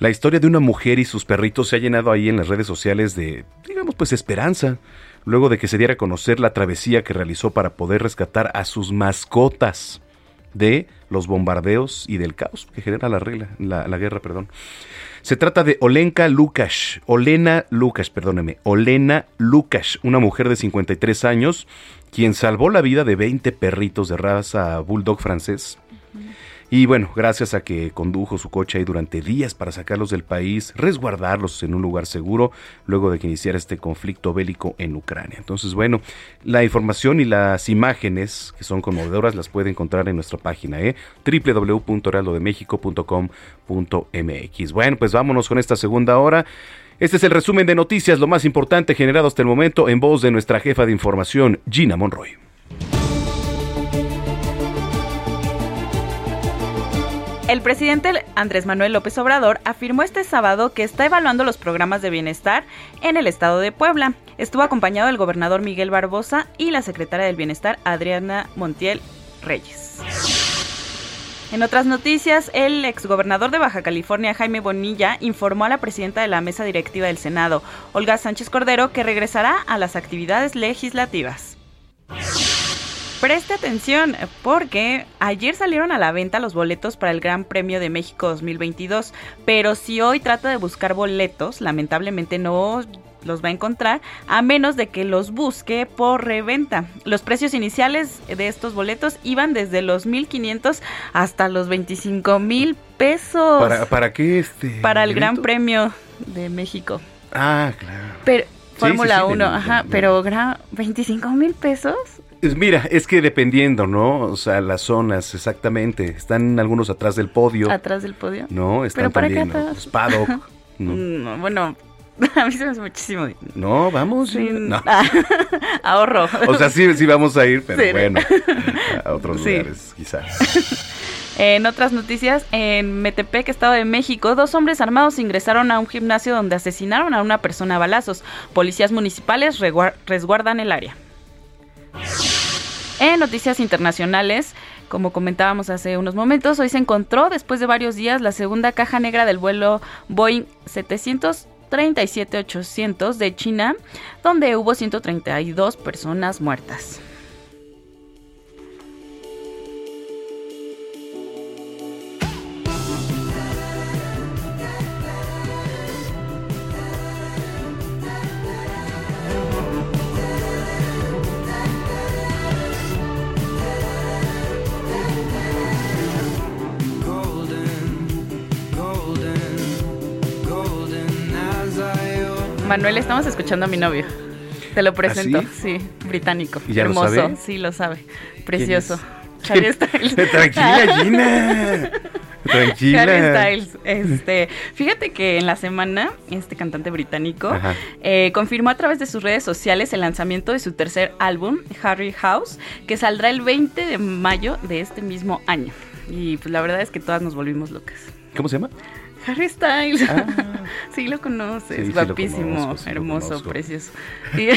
la historia de una mujer y sus perritos se ha llenado ahí en las redes sociales de, digamos, pues esperanza, luego de que se diera a conocer la travesía que realizó para poder rescatar a sus mascotas de los bombardeos y del caos que genera la guerra. Se trata de Olena Lukash, una mujer de 53 años, quien salvó la vida de 20 perritos de raza bulldog francés. Uh-huh. Y bueno, gracias a que condujo su coche ahí durante días para sacarlos del país, resguardarlos en un lugar seguro, luego de que iniciara este conflicto bélico en Ucrania. Entonces, bueno, la información y las imágenes que son conmovedoras las puede encontrar en nuestra página, www.heraldodemexico.com.mx. Bueno, pues vámonos con esta segunda hora. Este es el resumen de noticias, lo más importante generado hasta el momento, en voz de nuestra jefa de información, Gina Monroy. El presidente Andrés Manuel López Obrador afirmó este sábado que está evaluando los programas de bienestar en el estado de Puebla. Estuvo acompañado del gobernador Miguel Barbosa y la secretaria del Bienestar, Adriana Montiel Reyes. En otras noticias, el exgobernador de Baja California, Jaime Bonilla, informó a la presidenta de la mesa directiva del Senado, Olga Sánchez Cordero, que regresará a las actividades legislativas. Preste atención porque ayer salieron a la venta los boletos para el Gran Premio de México 2022, pero si hoy trata de buscar boletos, lamentablemente no los va a encontrar, a menos de que los busque por reventa. Los precios iniciales de estos boletos iban desde los 1,500 hasta los 25,000 pesos. ¿Para qué Para el evento? Gran Premio de México. Ah, claro. Pero, Fórmula 1, pero 25,000 pesos. Mira, es que dependiendo, ¿no? O sea, las zonas, exactamente. Están algunos atrás del podio. ¿Atrás del podio? No, están también los paddock. ¿No? Bueno, a mí se me hace muchísimo. No, vamos. Sí. No. Ahorro. O sea, sí vamos a ir, pero sí, bueno, a otros lugares, quizás. En otras noticias, en Ecatepec, Estado de México, 2 hombres armados ingresaron a un gimnasio donde asesinaron a una persona a balazos. Policías municipales resguardan el área. En noticias internacionales, como comentábamos hace unos momentos, hoy se encontró, después de varios días, la segunda caja negra del vuelo Boeing 737-800 de China, donde hubo 132 personas muertas. Manuel, estamos escuchando a mi novio. Te lo presento, sí, británico. ¿Y ya hermoso, lo sabe? Sí, lo sabe. Precioso. Harry Styles. Tranquila, Gina. Tranquila. Harry Styles. Fíjate que en la semana, este cantante británico confirmó a través de sus redes sociales el lanzamiento de su tercer álbum, Harry House, que saldrá el 20 de mayo de este mismo año. Y pues la verdad es que todas nos volvimos locas. ¿Cómo se llama? Harry Styles. Ah. Sí, lo conoces. Sí, guapísimo, lo conozco, hermoso, precioso. Sí.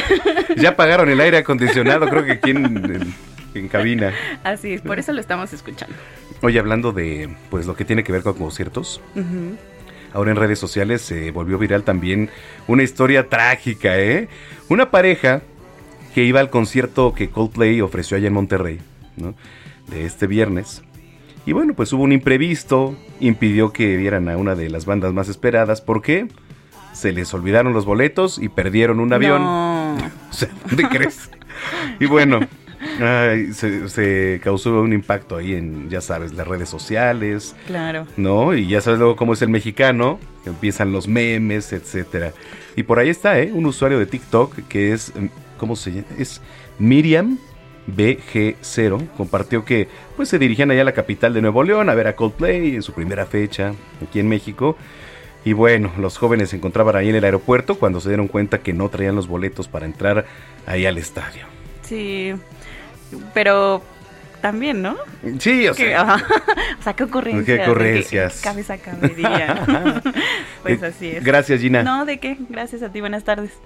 Ya apagaron el aire acondicionado, creo que aquí en cabina. Así es, por eso lo estamos escuchando. Oye, hablando de pues lo que tiene que ver con conciertos, uh-huh. Ahora en redes sociales se volvió viral también una historia trágica, Una pareja que iba al concierto que Coldplay ofreció allá en Monterrey, ¿no? De este viernes. Y bueno, pues hubo un imprevisto, impidió que vieran a una de las bandas más esperadas. ¿Por qué? Se les olvidaron los boletos y perdieron un avión. No. O sea, ¿dónde crees? Y bueno, se causó un impacto ahí en, ya sabes, las redes sociales. Claro. ¿No? Y ya sabes luego cómo es el mexicano, que empiezan los memes, etcétera. Y por ahí está, un usuario de TikTok que es, ¿cómo se llama? Es Miriam BG0, compartió que pues se dirigían allá a la capital de Nuevo León a ver a Coldplay en su primera fecha aquí en México. Y bueno, los jóvenes se encontraban ahí en el aeropuerto cuando se dieron cuenta que no traían los boletos para entrar ahí al estadio. Sí, pero también, ¿no? Sí, o sea. O sea, qué ocurrencia. Qué ocurrencias. Cabeza cabería. Pues así es. Gracias, Gina. No, ¿de qué? Gracias a ti, buenas tardes.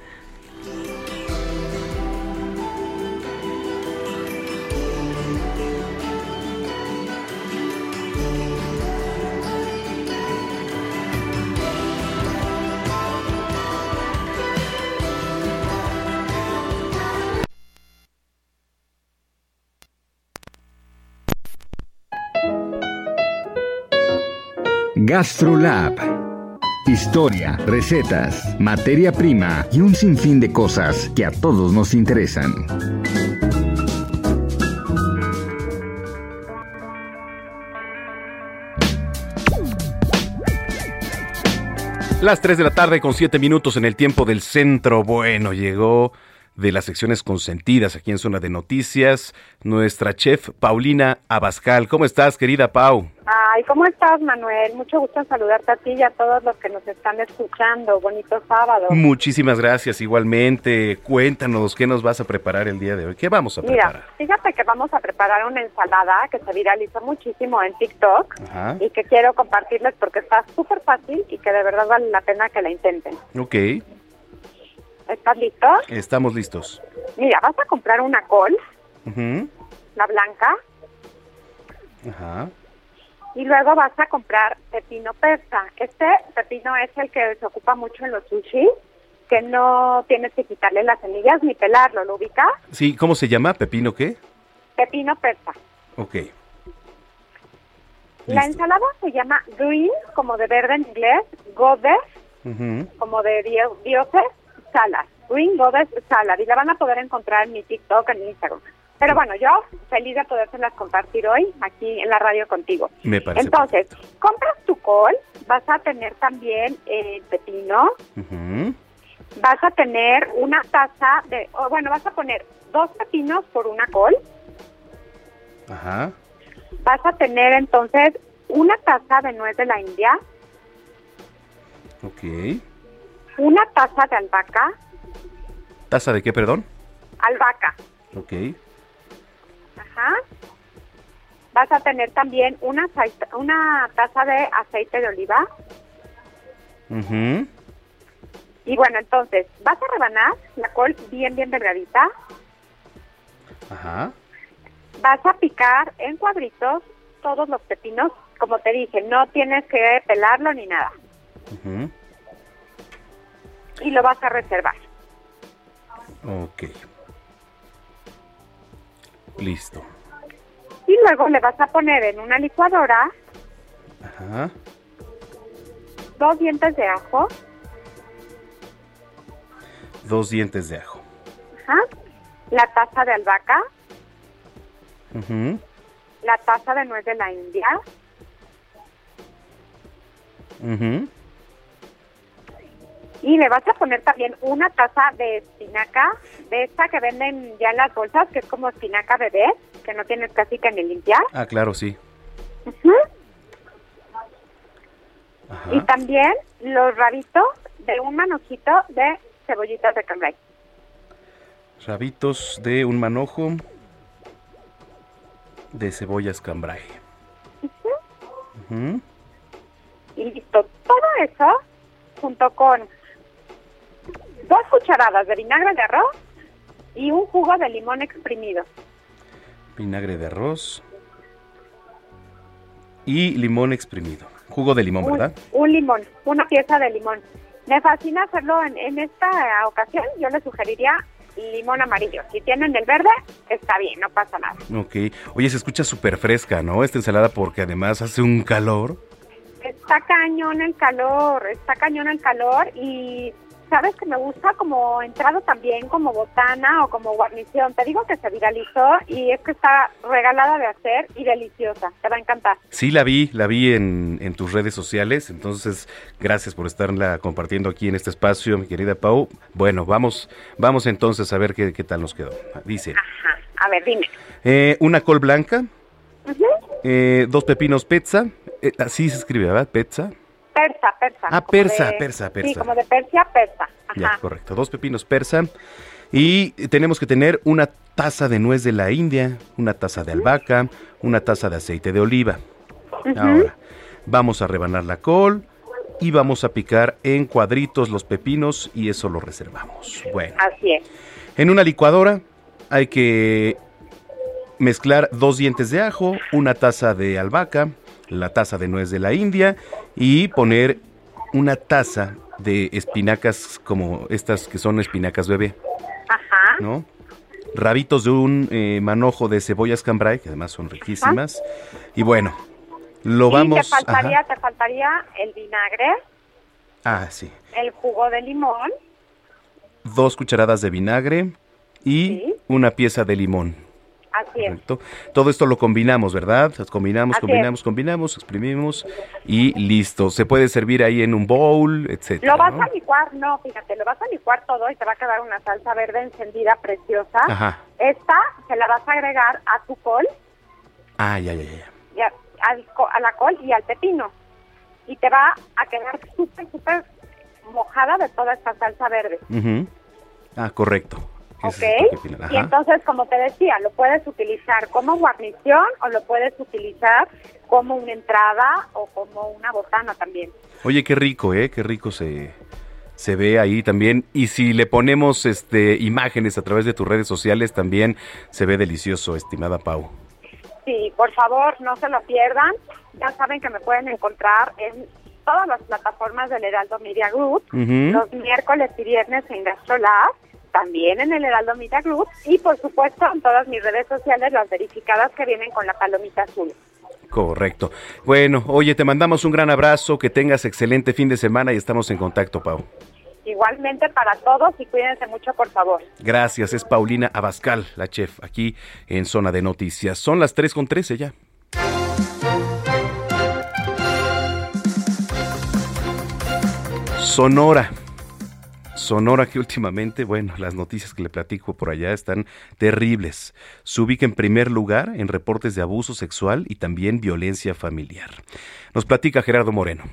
GastroLab. Historia, recetas, materia prima y un sinfín de cosas que a todos nos interesan. Las 3 de la tarde con 7 minutos en el tiempo del centro. Bueno, llegó de las secciones consentidas aquí en Zona de Noticias nuestra chef Paulina Abascal. ¿Cómo estás, querida Pau? Ay, ¿cómo estás, Manuel? Mucho gusto en saludarte a ti y a todos los que nos están escuchando. Bonito sábado. Muchísimas gracias, igualmente. Cuéntanos, ¿qué nos vas a preparar el día de hoy? ¿Qué vamos a preparar? Mira, fíjate que vamos a preparar una ensalada que se viralizó muchísimo en TikTok. Ajá. Y que quiero compartirles porque está súper fácil y que de verdad vale la pena que la intenten. Ok. ¿Estás listo? Estamos listos. Mira, vas a comprar una col, uh-huh. La blanca. Ajá. Y luego vas a comprar pepino persa. Este pepino es el que se ocupa mucho en los sushi, que no tienes que quitarle las semillas ni pelarlo, ¿lo ubicas? Sí, ¿cómo se llama? ¿Pepino qué? Pepino persa. Ok. La listo. Ensalada se llama green, como de verde en inglés, goddess, uh-huh. Como de dioses, salad. Green goddess salad. Y la van a poder encontrar en mi TikTok, en mi Instagram. Pero bueno, yo feliz de podérselas compartir hoy aquí en la radio contigo. Me parece. Entonces, perfecto. Compras tu col, vas a tener también pepino, uh-huh. Vas a tener una taza de, vas a poner 2 pepinos por una col. Ajá. Vas a tener entonces una taza de nuez de la India. Ok. Una taza de albahaca. ¿Taza de qué, perdón? Albahaca. Ok. Ajá. Vas a tener también una taza de aceite de oliva. Uh-huh. Y bueno, entonces, vas a rebanar la col bien, bien delgadita. Ajá. Vas a picar en cuadritos todos los pepinos. Como te dije, no tienes que pelarlo ni nada. Uh-huh. Y lo vas a reservar. Ok. Listo. Y luego le vas a poner en una licuadora. Ajá. 2 dientes de ajo. 2 dientes de ajo. Ajá. La taza de albahaca. Uh-huh. La taza de nuez de la India. Uh-huh. Y le vas a poner también una taza de espinaca, de esta que venden ya en las bolsas, que es como espinaca bebé, que no tienes casi que ni limpiar. Ah, claro, sí. Uh-huh. Ajá. Y también los rabitos de un manojito de cebollitas de cambray. Rabitos de un manojo de cebollas cambray. Uh-huh. Uh-huh. Y listo, todo eso junto con 2 cucharadas de vinagre de arroz y un jugo de limón exprimido. Vinagre de arroz y limón exprimido. Jugo de limón, ¿verdad? Un limón, una pieza de limón. Me fascina hacerlo en esta ocasión. Yo le sugeriría limón amarillo. Si tienen el verde, está bien, no pasa nada. Ok. Oye, se escucha súper fresca, ¿no? Esta ensalada, porque además hace un calor. Está cañón el calor y sabes que me gusta como entrado también, como botana o como guarnición. Te digo que se viralizó y es que está regalada de hacer y deliciosa, te va a encantar. Sí, la vi en tus redes sociales, entonces gracias por estarla compartiendo aquí en este espacio, mi querida Pau. Bueno, vamos entonces a ver qué tal nos quedó. Dice. Ajá, a ver, dime. Una col blanca, uh-huh. 2 pepinos pizza. Así se escribe, ¿verdad? ¿Pezza? Persa. Ah, persa. Sí, como de Persia, persa. Ajá. Ya, correcto. 2 pepinos persa. Y tenemos que tener una taza de nuez de la India, una taza de albahaca, una taza de aceite de oliva. Uh-huh. Ahora, vamos a rebanar la col y vamos a picar en cuadritos los pepinos y eso lo reservamos. Bueno. Así es. En una licuadora hay que mezclar 2 dientes de ajo, una taza de albahaca, la taza de nuez de la India y poner una taza de espinacas como estas que son espinacas bebé. Ajá. ¿No? Rabitos de un manojo de cebollas cambray, que además son riquísimas. Ajá. Y bueno, te faltaría el vinagre. Ah, sí. El jugo de limón. 2 cucharadas de vinagre y una pieza de limón. Así es. Todo esto lo combinamos, ¿verdad? Combinamos, exprimimos y listo. Se puede servir ahí en un bowl, etcétera. Lo vas a licuar todo y te va a quedar una salsa verde encendida preciosa. Ajá. Esta se la vas a agregar a tu col. Ah, ya. A la col y al pepino. Y te va a quedar súper, súper mojada de toda esta salsa verde. Uh-huh. Ah, correcto. Ok, y entonces, como te decía, lo puedes utilizar como guarnición o lo puedes utilizar como una entrada o como una botana también. Oye, qué rico, ¿eh? Qué rico se ve ahí también. Y si le ponemos imágenes a través de tus redes sociales, también se ve delicioso, estimada Pau. Sí, por favor, no se lo pierdan. Ya saben que me pueden encontrar en todas las plataformas del Heraldo Media Group, uh-huh. los miércoles y viernes en GastroLab. También en el Heraldo Media Group y, por supuesto, en todas mis redes sociales, las verificadas que vienen con la palomita azul. Correcto. Bueno, oye, te mandamos un gran abrazo, que tengas excelente fin de semana y estamos en contacto, Pau. Igualmente para todos y cuídense mucho, por favor. Gracias, es Paulina Abascal, la chef, aquí en Zona de Noticias. Son las 3:13 ya. Sonora, que últimamente, bueno, las noticias que le platico por allá están terribles. Se ubica en primer lugar en reportes de abuso sexual y también violencia familiar. Nos platica Gerardo Moreno.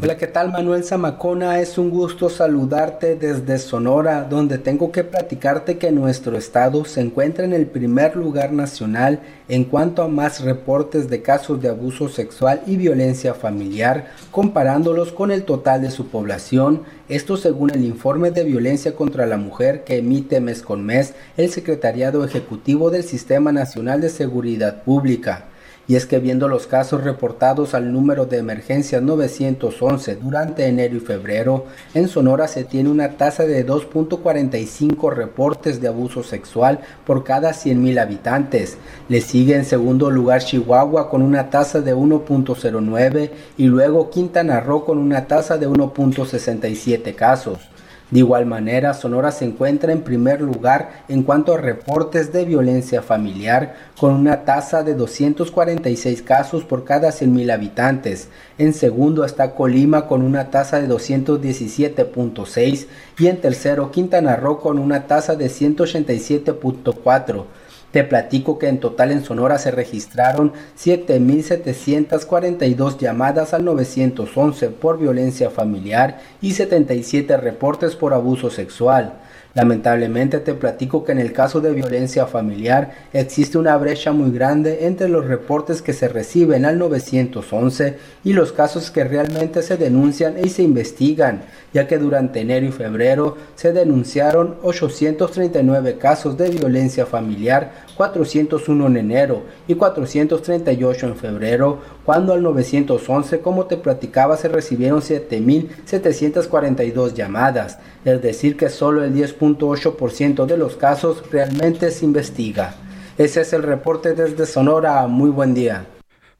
Hola, ¿qué tal? Manuel Zamacona, es un gusto saludarte desde Sonora, donde tengo que platicarte que nuestro estado se encuentra en el primer lugar nacional en cuanto a más reportes de casos de abuso sexual y violencia familiar, comparándolos con el total de su población. Esto según el informe de violencia contra la mujer que emite mes con mes el Secretariado Ejecutivo del Sistema Nacional de Seguridad Pública. Y es que viendo los casos reportados al número de emergencias 911 durante enero y febrero, en Sonora se tiene una tasa de 2.45 reportes de abuso sexual por cada 100,000 habitantes. Le sigue en segundo lugar Chihuahua con una tasa de 1.09 y luego Quintana Roo con una tasa de 1.67 casos. De igual manera, Sonora se encuentra en primer lugar en cuanto a reportes de violencia familiar, con una tasa de 246 casos por cada 100.000 habitantes. En segundo está Colima con una tasa de 217.6 y en tercero Quintana Roo con una tasa de 187.4. Te platico que en total en Sonora se registraron 7.742 llamadas al 911 por violencia familiar y 77 reportes por abuso sexual. Lamentablemente te platico que en el caso de violencia familiar existe una brecha muy grande entre los reportes que se reciben al 911 y los casos que realmente se denuncian y se investigan, ya que durante enero y febrero se denunciaron 839 casos de violencia familiar, 401 en enero y 438 en febrero, cuando al 911, como te platicaba, se recibieron 7.742 llamadas, es decir que solo el 10.8% de los casos realmente se investiga. Ese es el reporte desde Sonora. Muy buen día.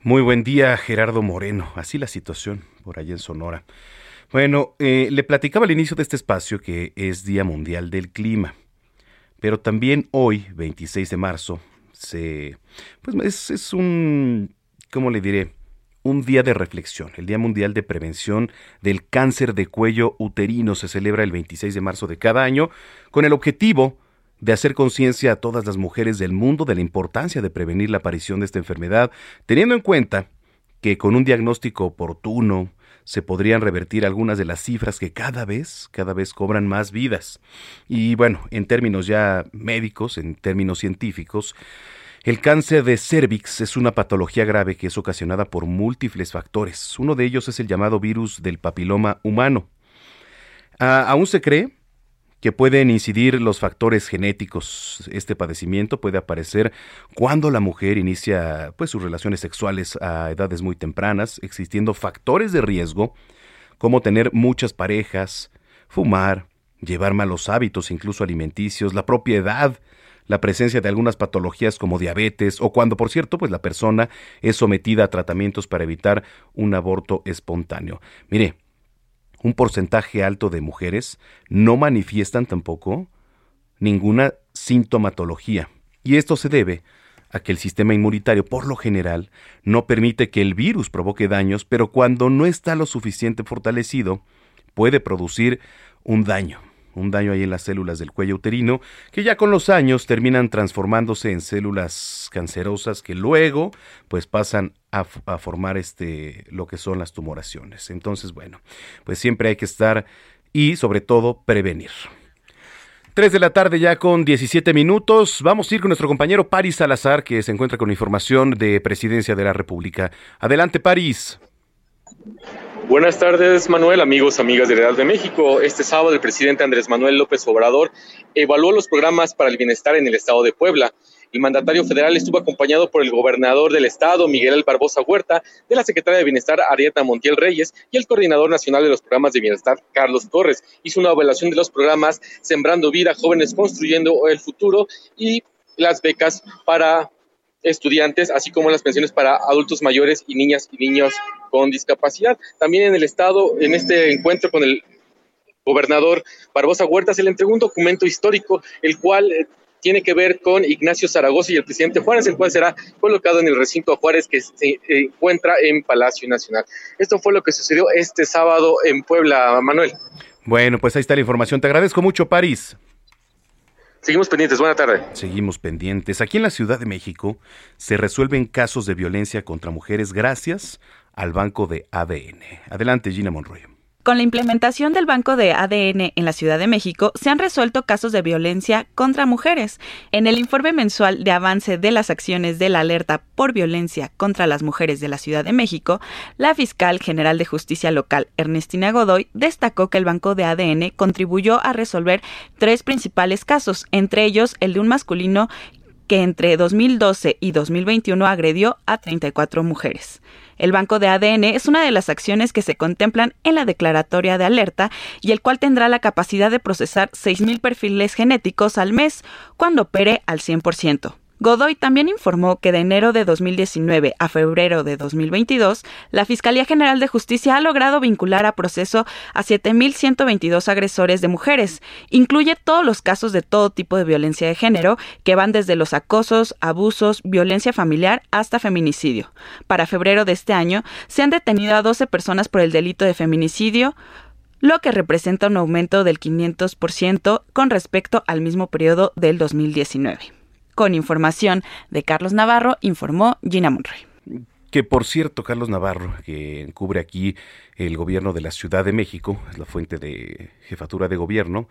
Muy buen día, Gerardo Moreno. Así la situación por allá en Sonora. Bueno, le platicaba al inicio de este espacio que es Día Mundial del Clima, pero también hoy, 26 de marzo, es un, ¿cómo le diré?, un día de reflexión. El Día Mundial de Prevención del Cáncer de Cuello Uterino se celebra el 26 de marzo de cada año con el objetivo de hacer conciencia a todas las mujeres del mundo de la importancia de prevenir la aparición de esta enfermedad, teniendo en cuenta que con un diagnóstico oportuno se podrían revertir algunas de las cifras que cada vez cobran más vidas. Y bueno, en términos ya médicos, en términos científicos, el cáncer de cervix es una patología grave que es ocasionada por múltiples factores. Uno de ellos es el llamado virus del papiloma humano. Aún se cree que pueden incidir los factores genéticos. Este padecimiento puede aparecer cuando la mujer inicia sus relaciones sexuales a edades muy tempranas, existiendo factores de riesgo como tener muchas parejas, fumar, llevar malos hábitos, incluso alimenticios, la propia edad, la presencia de algunas patologías como diabetes o cuando, por cierto, la persona es sometida a tratamientos para evitar un aborto espontáneo. Mire, un porcentaje alto de mujeres no manifiestan tampoco ninguna sintomatología. Y esto se debe a que el sistema inmunitario, por lo general, no permite que el virus provoque daños, pero cuando no está lo suficiente fortalecido, puede producir un daño ahí en las células del cuello uterino, que ya con los años terminan transformándose en células cancerosas que luego pasan a formar lo que son las tumoraciones. Entonces, siempre hay que estar y sobre todo prevenir. 3 de la tarde ya con 17 minutos. Vamos a ir con nuestro compañero París Salazar, que se encuentra con información de Presidencia de la República. Adelante, París. Buenas tardes, Manuel, amigos, amigas del Heraldo de México. Este sábado el presidente Andrés Manuel López Obrador evaluó los programas para el bienestar en el estado de Puebla. El mandatario federal estuvo acompañado por el gobernador del estado, Miguel Barbosa Huerta, de la secretaria de Bienestar, Ariadna Montiel Reyes, y el coordinador nacional de los programas de bienestar, Carlos Torres. Hizo una evaluación de los programas Sembrando Vida, Jóvenes Construyendo el Futuro y las becas para estudiantes, así como las pensiones para adultos mayores y niñas y niños con discapacidad. También en el estado, en este encuentro con el gobernador Barbosa Huerta, se le entregó un documento histórico, el cual tiene que ver con Ignacio Zaragoza y el presidente Juárez, el cual será colocado en el recinto Juárez que se encuentra en Palacio Nacional. Esto fue lo que sucedió este sábado en Puebla, Manuel. Bueno, ahí está la información. Te agradezco mucho, París. Seguimos pendientes, buena tarde. Seguimos pendientes. Aquí en la Ciudad de México se resuelven casos de violencia contra mujeres gracias al banco de ADN. Adelante, Gina Monroyo. Con la implementación del banco de ADN en la Ciudad de México, se han resuelto casos de violencia contra mujeres. En el informe mensual de avance de las acciones de la alerta por violencia contra las mujeres de la Ciudad de México, la fiscal general de Justicia Local, Ernestina Godoy, destacó que el banco de ADN contribuyó a resolver 3 principales casos, entre ellos el de un masculino que entre 2012 y 2021 agredió a 34 mujeres. El banco de ADN es una de las acciones que se contemplan en la declaratoria de alerta y el cual tendrá la capacidad de procesar 6.000 perfiles genéticos al mes cuando opere al 100%. Godoy también informó que de enero de 2019 a febrero de 2022, la Fiscalía General de Justicia ha logrado vincular a proceso a 7.122 agresores de mujeres. Incluye todos los casos de todo tipo de violencia de género, que van desde los acosos, abusos, violencia familiar hasta feminicidio. Para febrero de este año, se han detenido a 12 personas por el delito de feminicidio, lo que representa un aumento del 500% con respecto al mismo periodo del 2019. Con información de Carlos Navarro, informó Gina Monroy. Que por cierto, Carlos Navarro, que cubre aquí el gobierno de la Ciudad de México, es la fuente de jefatura de gobierno,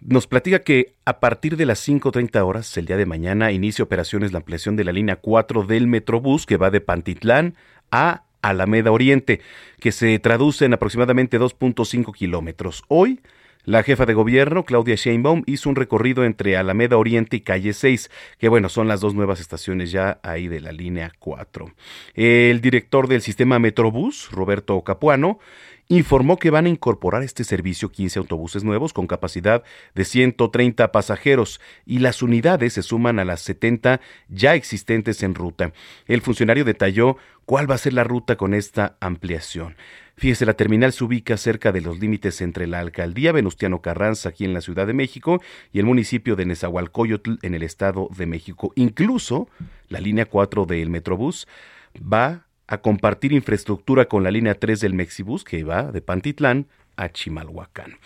nos platica que a partir de las 5:30 horas, el día de mañana, inicia operaciones la ampliación de la línea 4 del Metrobús que va de Pantitlán a Alameda Oriente, que se traduce en aproximadamente 2.5 kilómetros. Hoy, la jefa de gobierno, Claudia Sheinbaum, hizo un recorrido entre Alameda Oriente y Calle 6, que bueno, son las dos nuevas estaciones ya ahí de la línea 4. El director del sistema Metrobús, Roberto Capuano, informó que van a incorporar a este servicio 15 autobuses nuevos con capacidad de 130 pasajeros y las unidades se suman a las 70 ya existentes en ruta. El funcionario detalló cuál va a ser la ruta con esta ampliación. Fíjese, la terminal se ubica cerca de los límites entre la alcaldía Venustiano Carranza, aquí en la Ciudad de México, y el municipio de Nezahualcóyotl, en el Estado de México. Incluso la línea 4 del Metrobús va a compartir infraestructura con la línea 3 del Mexibús, que va de Pantitlán a Chimalhuacán.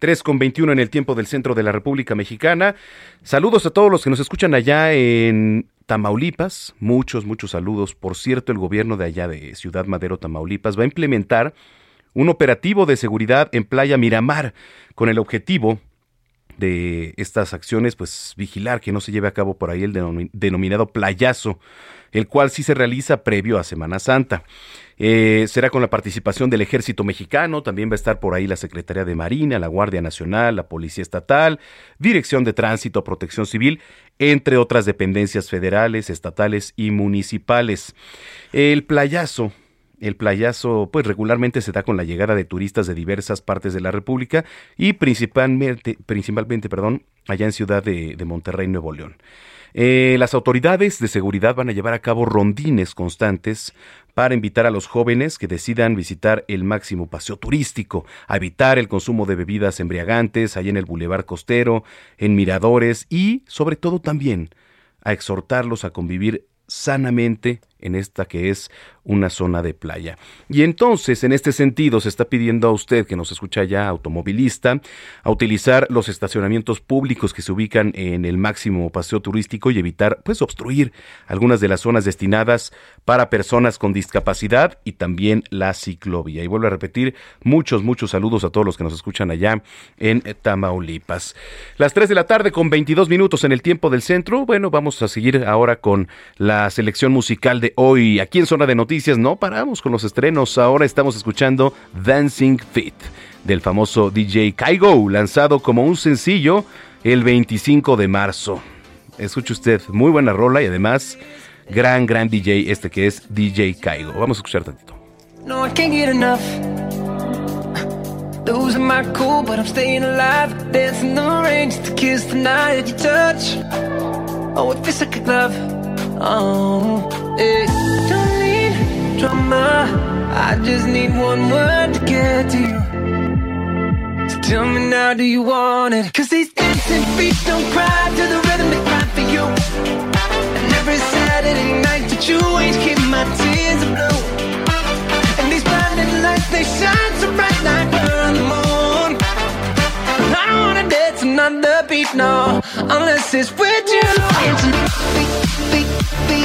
3:21 en el tiempo del centro de la República Mexicana. Saludos a todos los que nos escuchan allá en Tamaulipas, muchos saludos. Por cierto, el gobierno de allá de Ciudad Madero, Tamaulipas, va a implementar un operativo de seguridad en Playa Miramar con el objetivo de estas acciones, pues vigilar que no se lleve a cabo por ahí el denominado playazo, el cual sí se realiza previo a Semana Santa. Será con la participación del Ejército Mexicano, también va a estar por ahí la Secretaría de Marina, la Guardia Nacional, la Policía Estatal, Dirección de Tránsito, Protección Civil, entre otras dependencias federales, estatales y municipales. El playazo, pues regularmente se da con la llegada de turistas de diversas partes de la República y principalmente, allá en Ciudad de Monterrey, Nuevo León. Las autoridades de seguridad van a llevar a cabo rondines constantes para invitar a los jóvenes que decidan visitar el máximo paseo turístico, a evitar el consumo de bebidas embriagantes allá en el Boulevard Costero, en Miradores y, sobre todo, también a exhortarlos a convivir sanamente en esta que es una zona de playa. Y entonces, en este sentido, se está pidiendo a usted que nos escucha ya, automovilista, a utilizar los estacionamientos públicos que se ubican en el máximo paseo turístico y evitar, pues, obstruir algunas de las zonas destinadas para personas con discapacidad y también la ciclovía. Y vuelvo a repetir, muchos saludos a todos los que nos escuchan allá en Tamaulipas. 3:22 en el tiempo del centro. Bueno, vamos a seguir ahora con la selección musical de hoy. Aquí en Zona de Noticias no paramos con los estrenos. Ahora estamos escuchando Dancing Feet del famoso DJ Kygo, lanzado como un sencillo el 25 de marzo. Escuche usted, muy buena rola y además gran DJ este que es DJ Kygo. Vamos a escuchar tantito. No, I can't get enough. Those are my cool, but I'm staying alive. Dancing the rain just to kiss the night that you touch. Oh, it feels like a glove. Oh, hey. Don't need drama, I just need one word to get to you. So tell me now, do you want it? Cause these dancing feet don't cry to the rhythm they cry for you. And every Saturday night that you ain't keep my tears are blue. And these blinding lights, they shine so bright like we're on the moon. And I don't wanna dance another beat, no, unless it's with you. Dancing feet, feet. I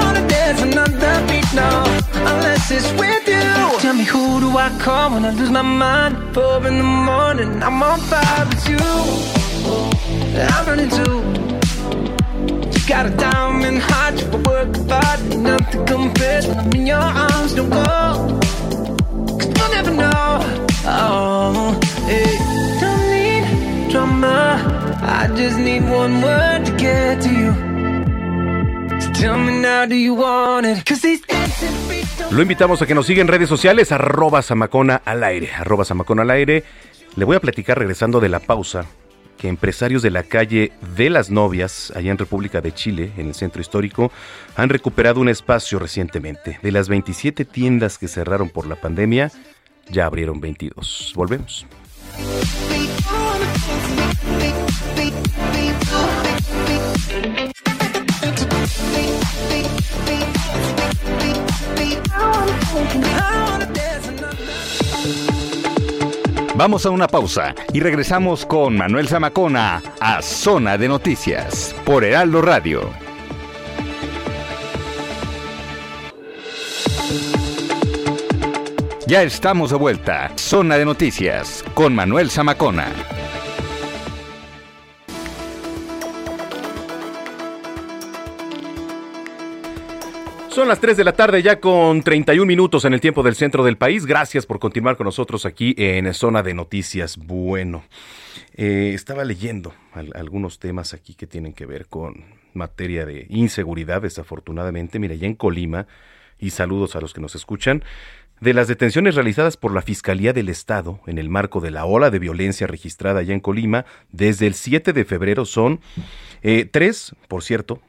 wanna dance another beat now, unless it's with you. Tell me who do I call when I lose my mind? 4 a.m, I'm on fire with you. I'm running too. You got a diamond heart, you work hard, nothing compares when I'm in your arms. Don't go, 'cause you'll never know. Oh, hey. Don't need drama, I just need one word to get to you. So tell me now, do you want it? 'Cause these dancing Lo invitamos a que nos siga en redes sociales, @Zamacona al aire. Le voy a platicar, regresando de la pausa, que empresarios de la calle de las Novias, allá en República de Chile, en el centro histórico, han recuperado un espacio recientemente. De las 27 tiendas que cerraron por la pandemia, ya abrieron 22. Volvemos. Vamos a una pausa y regresamos con Manuel Zamacona a Zona de Noticias por Heraldo Radio. Ya estamos de vuelta. Zona de Noticias con Manuel Zamacona. Son las 3 de la tarde ya con 31 minutos en el tiempo del centro del país. Gracias por continuar con nosotros aquí en Zona de Noticias. Bueno, estaba leyendo algunos temas aquí que tienen que ver con materia de inseguridad, desafortunadamente. Mira, ya en Colima, y saludos a los que nos escuchan, de las detenciones realizadas por la Fiscalía del Estado en el marco de la ola de violencia registrada ya en Colima, desde el 7 de febrero son 3, por cierto,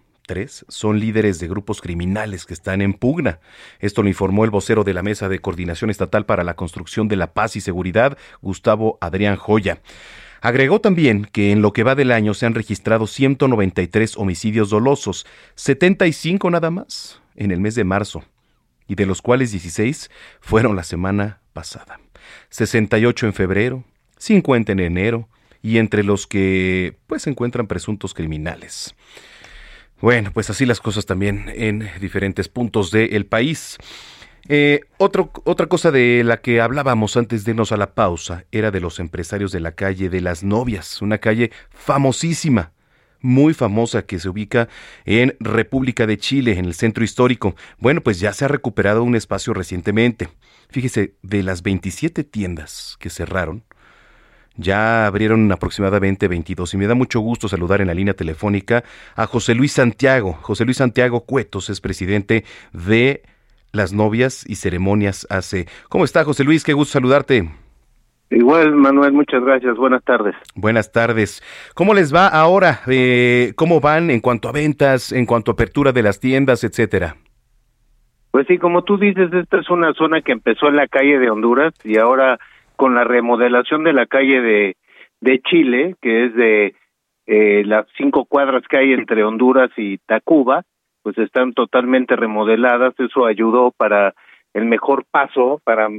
son líderes de grupos criminales que están en pugna. Esto lo informó el vocero de la Mesa de Coordinación Estatal para la Construcción de la Paz y Seguridad, Gustavo Adrián Joya. Agregó también que en lo que va del año se han registrado 193 homicidios dolosos, 75 nada más en el mes de marzo, y de los cuales 16 fueron la semana pasada, 68 en febrero, 50 en enero, y entre los que pues se encuentran presuntos criminales. Bueno, pues así las cosas también en diferentes puntos del país. Otra cosa de la que hablábamos antes de irnos a la pausa era de los empresarios de la calle de las Novias, una calle famosísima, muy famosa, que se ubica en República de Chile, en el centro histórico. Bueno, pues ya se ha recuperado un espacio recientemente. Fíjese, de las 27 tiendas que cerraron, ya abrieron aproximadamente 22, y me da mucho gusto saludar en la línea telefónica a José Luis Santiago. José Luis Santiago Cuetos es presidente de Las Novias y Ceremonias AC. ¿Cómo está, José Luis? Qué gusto saludarte. Igual, Manuel, muchas gracias. Buenas tardes. Buenas tardes. ¿Cómo les va ahora? ¿Cómo van en cuanto a ventas, en cuanto a apertura de las tiendas, etcétera? Pues sí, como tú dices, esta es una zona que empezó en la calle de Honduras y ahora, con la remodelación de la calle de Chile, que es de las 5 cuadras que hay entre Honduras y Tacuba, pues están totalmente remodeladas. Eso ayudó para el mejor paso, para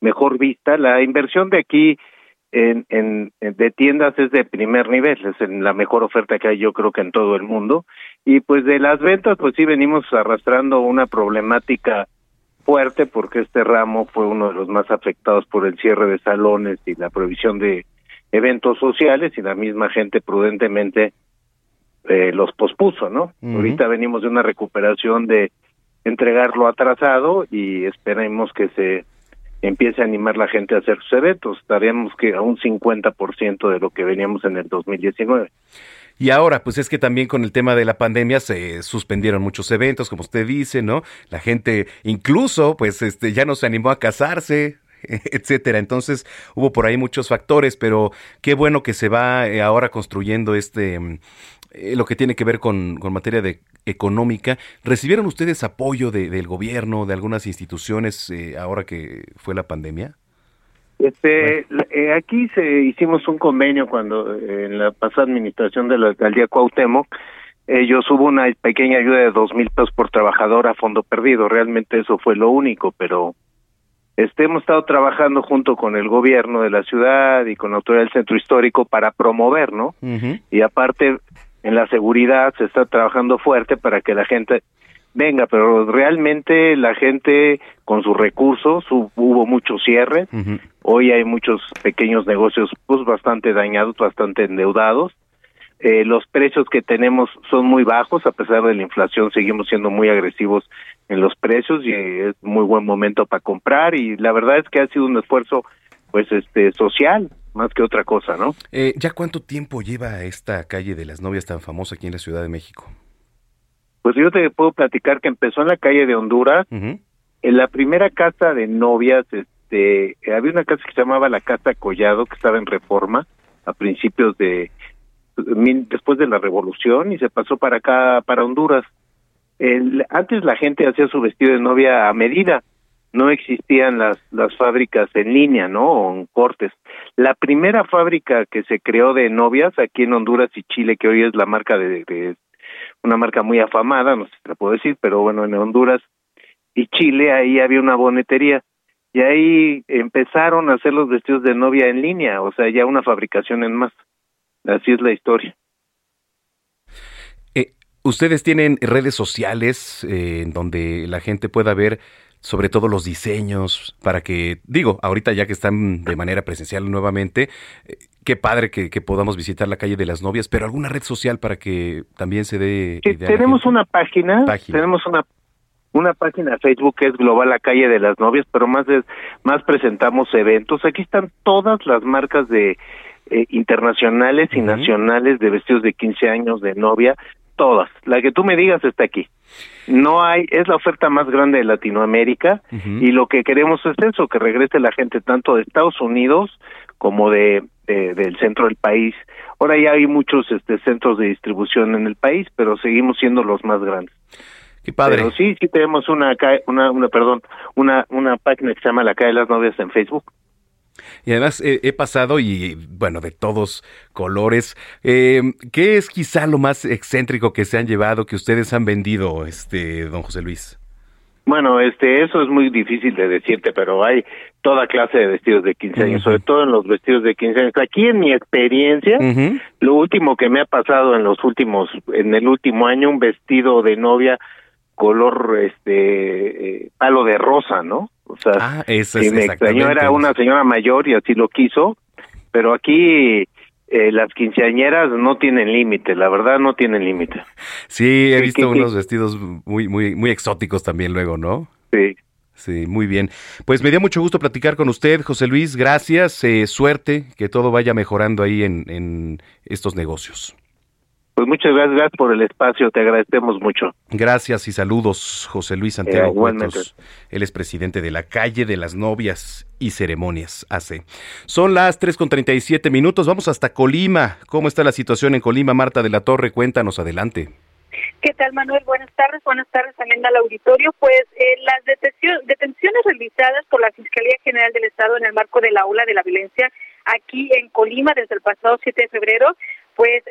mejor vista. La inversión de aquí de tiendas es de primer nivel, es en la mejor oferta que hay, yo creo que en todo el mundo. Y pues de las ventas, pues sí venimos arrastrando una problemática fuerte, porque este ramo fue uno de los más afectados por el cierre de salones y la prohibición de eventos sociales, y la misma gente prudentemente los pospuso, ¿no? Uh-huh. Ahorita venimos de una recuperación de entregarlo atrasado y esperemos que se empiece a animar la gente a hacer sus eventos. Estaríamos que a un 50% de lo que veníamos en el 2019. Y ahora, pues es que también con el tema de la pandemia se suspendieron muchos eventos, como usted dice, ¿no? La gente incluso, pues, ya no se animó a casarse, etcétera. Entonces, hubo por ahí muchos factores, pero qué bueno que se va ahora construyendo lo que tiene que ver con materia económica. ¿Recibieron ustedes apoyo del gobierno, de algunas instituciones, ahora que fue la pandemia? Aquí hicimos un convenio cuando en la pasada administración de la alcaldía Cuauhtémoc, ellos hubo una pequeña ayuda de 2,000 pesos por trabajador a fondo perdido. Realmente eso fue lo único, pero hemos estado trabajando junto con el gobierno de la ciudad y con la autoridad del centro histórico para promover, ¿no? Uh-huh. Y aparte en la seguridad se está trabajando fuerte para que la gente venga, pero realmente la gente con sus recursos, hubo mucho cierre. Uh-huh. Hoy hay muchos pequeños negocios pues bastante dañados, bastante endeudados. Los precios que tenemos son muy bajos, a pesar de la inflación seguimos siendo muy agresivos en los precios, y es muy buen momento para comprar, y la verdad es que ha sido un esfuerzo pues social, más que otra cosa, ¿no? ¿Ya cuánto tiempo lleva esta calle de las Novias tan famosa aquí en la Ciudad de México? Pues yo te puedo platicar que empezó en la calle de Honduras. Uh-huh. En la primera casa de novias, había una casa que se llamaba la Casa Collado, que estaba en Reforma a principios de, después de la Revolución, y se pasó para acá, para Honduras. Antes la gente hacía su vestido de novia a medida, no existían las fábricas en línea, ¿no? O en cortes. La primera fábrica que se creó de novias aquí en Honduras y Chile, que hoy es la marca de una marca muy afamada, no sé si la puedo decir, pero bueno, en Honduras y Chile, ahí había una bonetería, y ahí empezaron a hacer los vestidos de novia en línea, o sea, ya una fabricación en masa. Así es la historia. ¿Ustedes tienen redes sociales en donde la gente pueda ver sobre todo los diseños para que, digo, ahorita ya que están de manera presencial nuevamente, qué padre que podamos visitar la calle de las novias, pero alguna red social para que también se dé idea? Tenemos una página, tenemos una página de Facebook que es Global La Calle de las Novias, pero más presentamos eventos. Aquí están todas las marcas de internacionales y nacionales de vestidos de 15 años de novia, todas. La que tú me digas está aquí. No hay, es la oferta más grande de Latinoamérica, y lo que queremos es eso, que regrese la gente tanto de Estados Unidos como del centro del país. Ahora ya hay muchos centros de distribución en el país, pero seguimos siendo los más grandes. Qué padre. Pero sí tenemos una página que se llama La Calle de las Novias en Facebook. Y además he pasado y, bueno, de todos colores. ¿Qué es quizá lo más excéntrico que se han llevado, que ustedes han vendido, don José Luis? Bueno, eso es muy difícil de decirte, pero hay toda clase de vestidos de 15 años, sobre todo en los vestidos de 15 años. Aquí en mi experiencia, lo último que me ha pasado en el último año, un vestido de novia color palo de rosa, ¿no? O sea, eso es me extrañó, era una señora mayor y así lo quiso, pero aquí las quinceañeras no tienen límite, la verdad no tienen límite. Sí, he visto unos vestidos muy, muy, muy exóticos también luego, ¿no? Sí. Sí, muy bien. Pues me dio mucho gusto platicar con usted, José Luis, gracias, suerte, que todo vaya mejorando ahí en estos negocios. Pues muchas gracias por el espacio, te agradecemos mucho. Gracias y saludos, José Luis Santiago Cuentos. Él es presidente de la Calle de las Novias y Ceremonias AC. Son las 3:37, vamos hasta Colima. ¿Cómo está la situación en Colima? Marta de la Torre, cuéntanos, adelante. ¿Qué tal, Manuel? Buenas tardes también al auditorio. Pues las detenciones realizadas por la Fiscalía General del Estado en el marco de la ola de la violencia aquí en Colima desde el pasado 7 de febrero, pues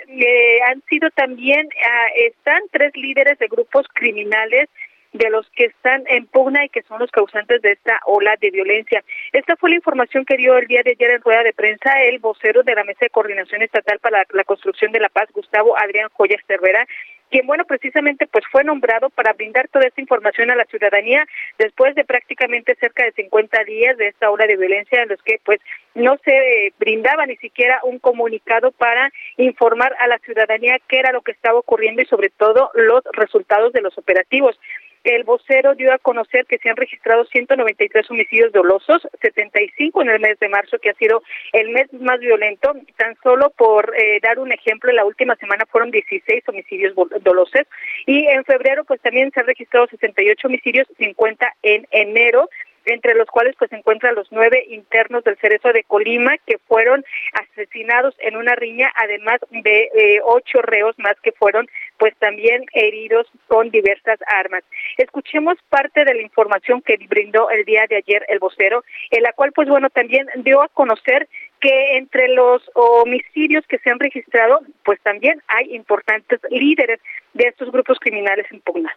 han sido también, están tres líderes de grupos criminales de los que están en pugna y que son los causantes de esta ola de violencia. Esta fue la información que dio el día de ayer en rueda de prensa el vocero de la Mesa de Coordinación Estatal para la Construcción de la Paz, Gustavo Adrián Joyas Cervera, quien, bueno, precisamente pues fue nombrado para brindar toda esta información a la ciudadanía después de prácticamente cerca de 50 días de esta ola de violencia en los que pues no se brindaba ni siquiera un comunicado para informar a la ciudadanía qué era lo que estaba ocurriendo y sobre todo los resultados de los operativos. El vocero dio a conocer que se han registrado 193 homicidios dolosos, 75 en el mes de marzo, que ha sido el mes más violento. Tan solo por dar un ejemplo, la última semana fueron 16 homicidios dolosos. Y en febrero pues también se han registrado 68 homicidios, 50 en enero, entre los cuales pues se encuentran los 9 internos del Cerezo de Colima que fueron asesinados en una riña, además de 8 reos más que fueron pues también heridos con diversas armas. Escuchemos parte de la información que brindó el día de ayer el vocero, en la cual pues bueno también dio a conocer que entre los homicidios que se han registrado pues también hay importantes líderes de estos grupos criminales en pugna.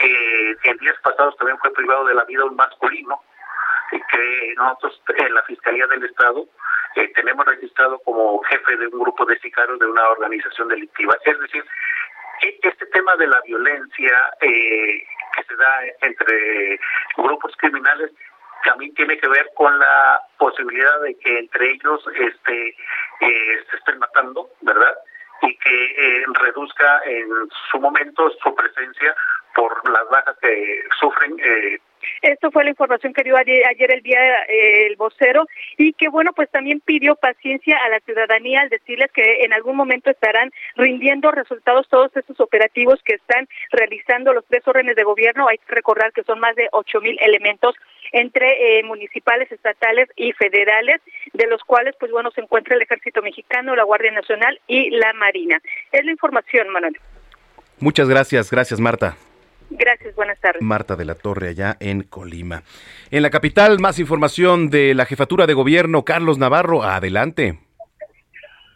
En días pasados también fue privado de la vida un masculino que nosotros en la Fiscalía del Estado tenemos registrado como jefe de un grupo de sicarios de una organización delictiva. Es decir, este tema de la violencia que se da entre grupos criminales también tiene que ver con la posibilidad de que entre ellos se estén matando, ¿verdad? Y que reduzca en su momento su presencia por las bajas que sufren. Esto fue la información que dio ayer el día el vocero, y que bueno, pues también pidió paciencia a la ciudadanía al decirles que en algún momento estarán rindiendo resultados todos estos operativos que están realizando los tres órdenes de gobierno. Hay que recordar que son más de 8,000 elementos entre municipales, estatales y federales, de los cuales pues bueno, se encuentra el Ejército Mexicano, la Guardia Nacional y la Marina. Es la información, Manuel. Muchas gracias, Marta. Gracias, buenas tardes. Marta de la Torre, allá en Colima. En la capital, más información de la Jefatura de Gobierno. Carlos Navarro, adelante.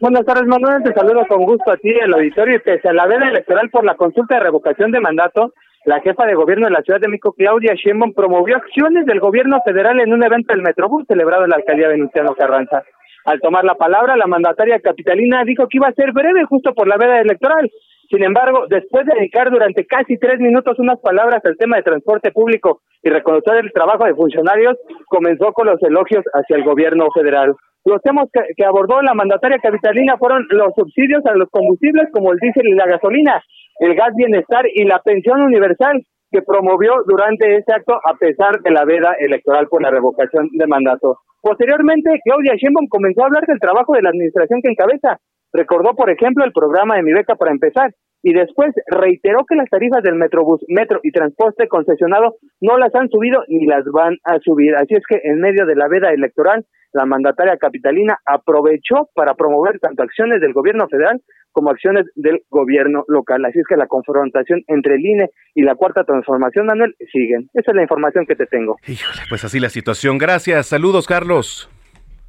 Buenas tardes, Manuel, te saludo con gusto a ti del auditorio. Y pese a la veda electoral por la consulta de revocación de mandato, la jefa de gobierno de la Ciudad de México, Claudia Sheinbaum, promovió acciones del gobierno federal en un evento del Metrobús celebrado en la alcaldía Venustiano Carranza. Al tomar la palabra, la mandataria capitalina dijo que iba a ser breve justo por la veda electoral. Sin embargo, después de dedicar durante casi 3 minutos unas palabras al tema de transporte público y reconocer el trabajo de funcionarios, comenzó con los elogios hacia el gobierno federal. Los temas que abordó la mandataria capitalina fueron los subsidios a los combustibles como el diésel y la gasolina, el gas bienestar y la pensión universal, que promovió durante este acto a pesar de la veda electoral por la revocación de mandato. Posteriormente, Claudia Sheinbaum comenzó a hablar del trabajo de la administración que encabeza. Recordó, por ejemplo, el programa de Mi Beca para Empezar, y después reiteró que las tarifas del Metrobús, Metro y transporte concesionado no las han subido ni las van a subir. Así es que en medio de la veda electoral, la mandataria capitalina aprovechó para promover tanto acciones del gobierno federal como acciones del gobierno local. Así es que la confrontación entre el INE y la Cuarta Transformación, Manuel, siguen. Esa es la información que te tengo. Híjole, pues así la situación. Gracias. Saludos, Carlos.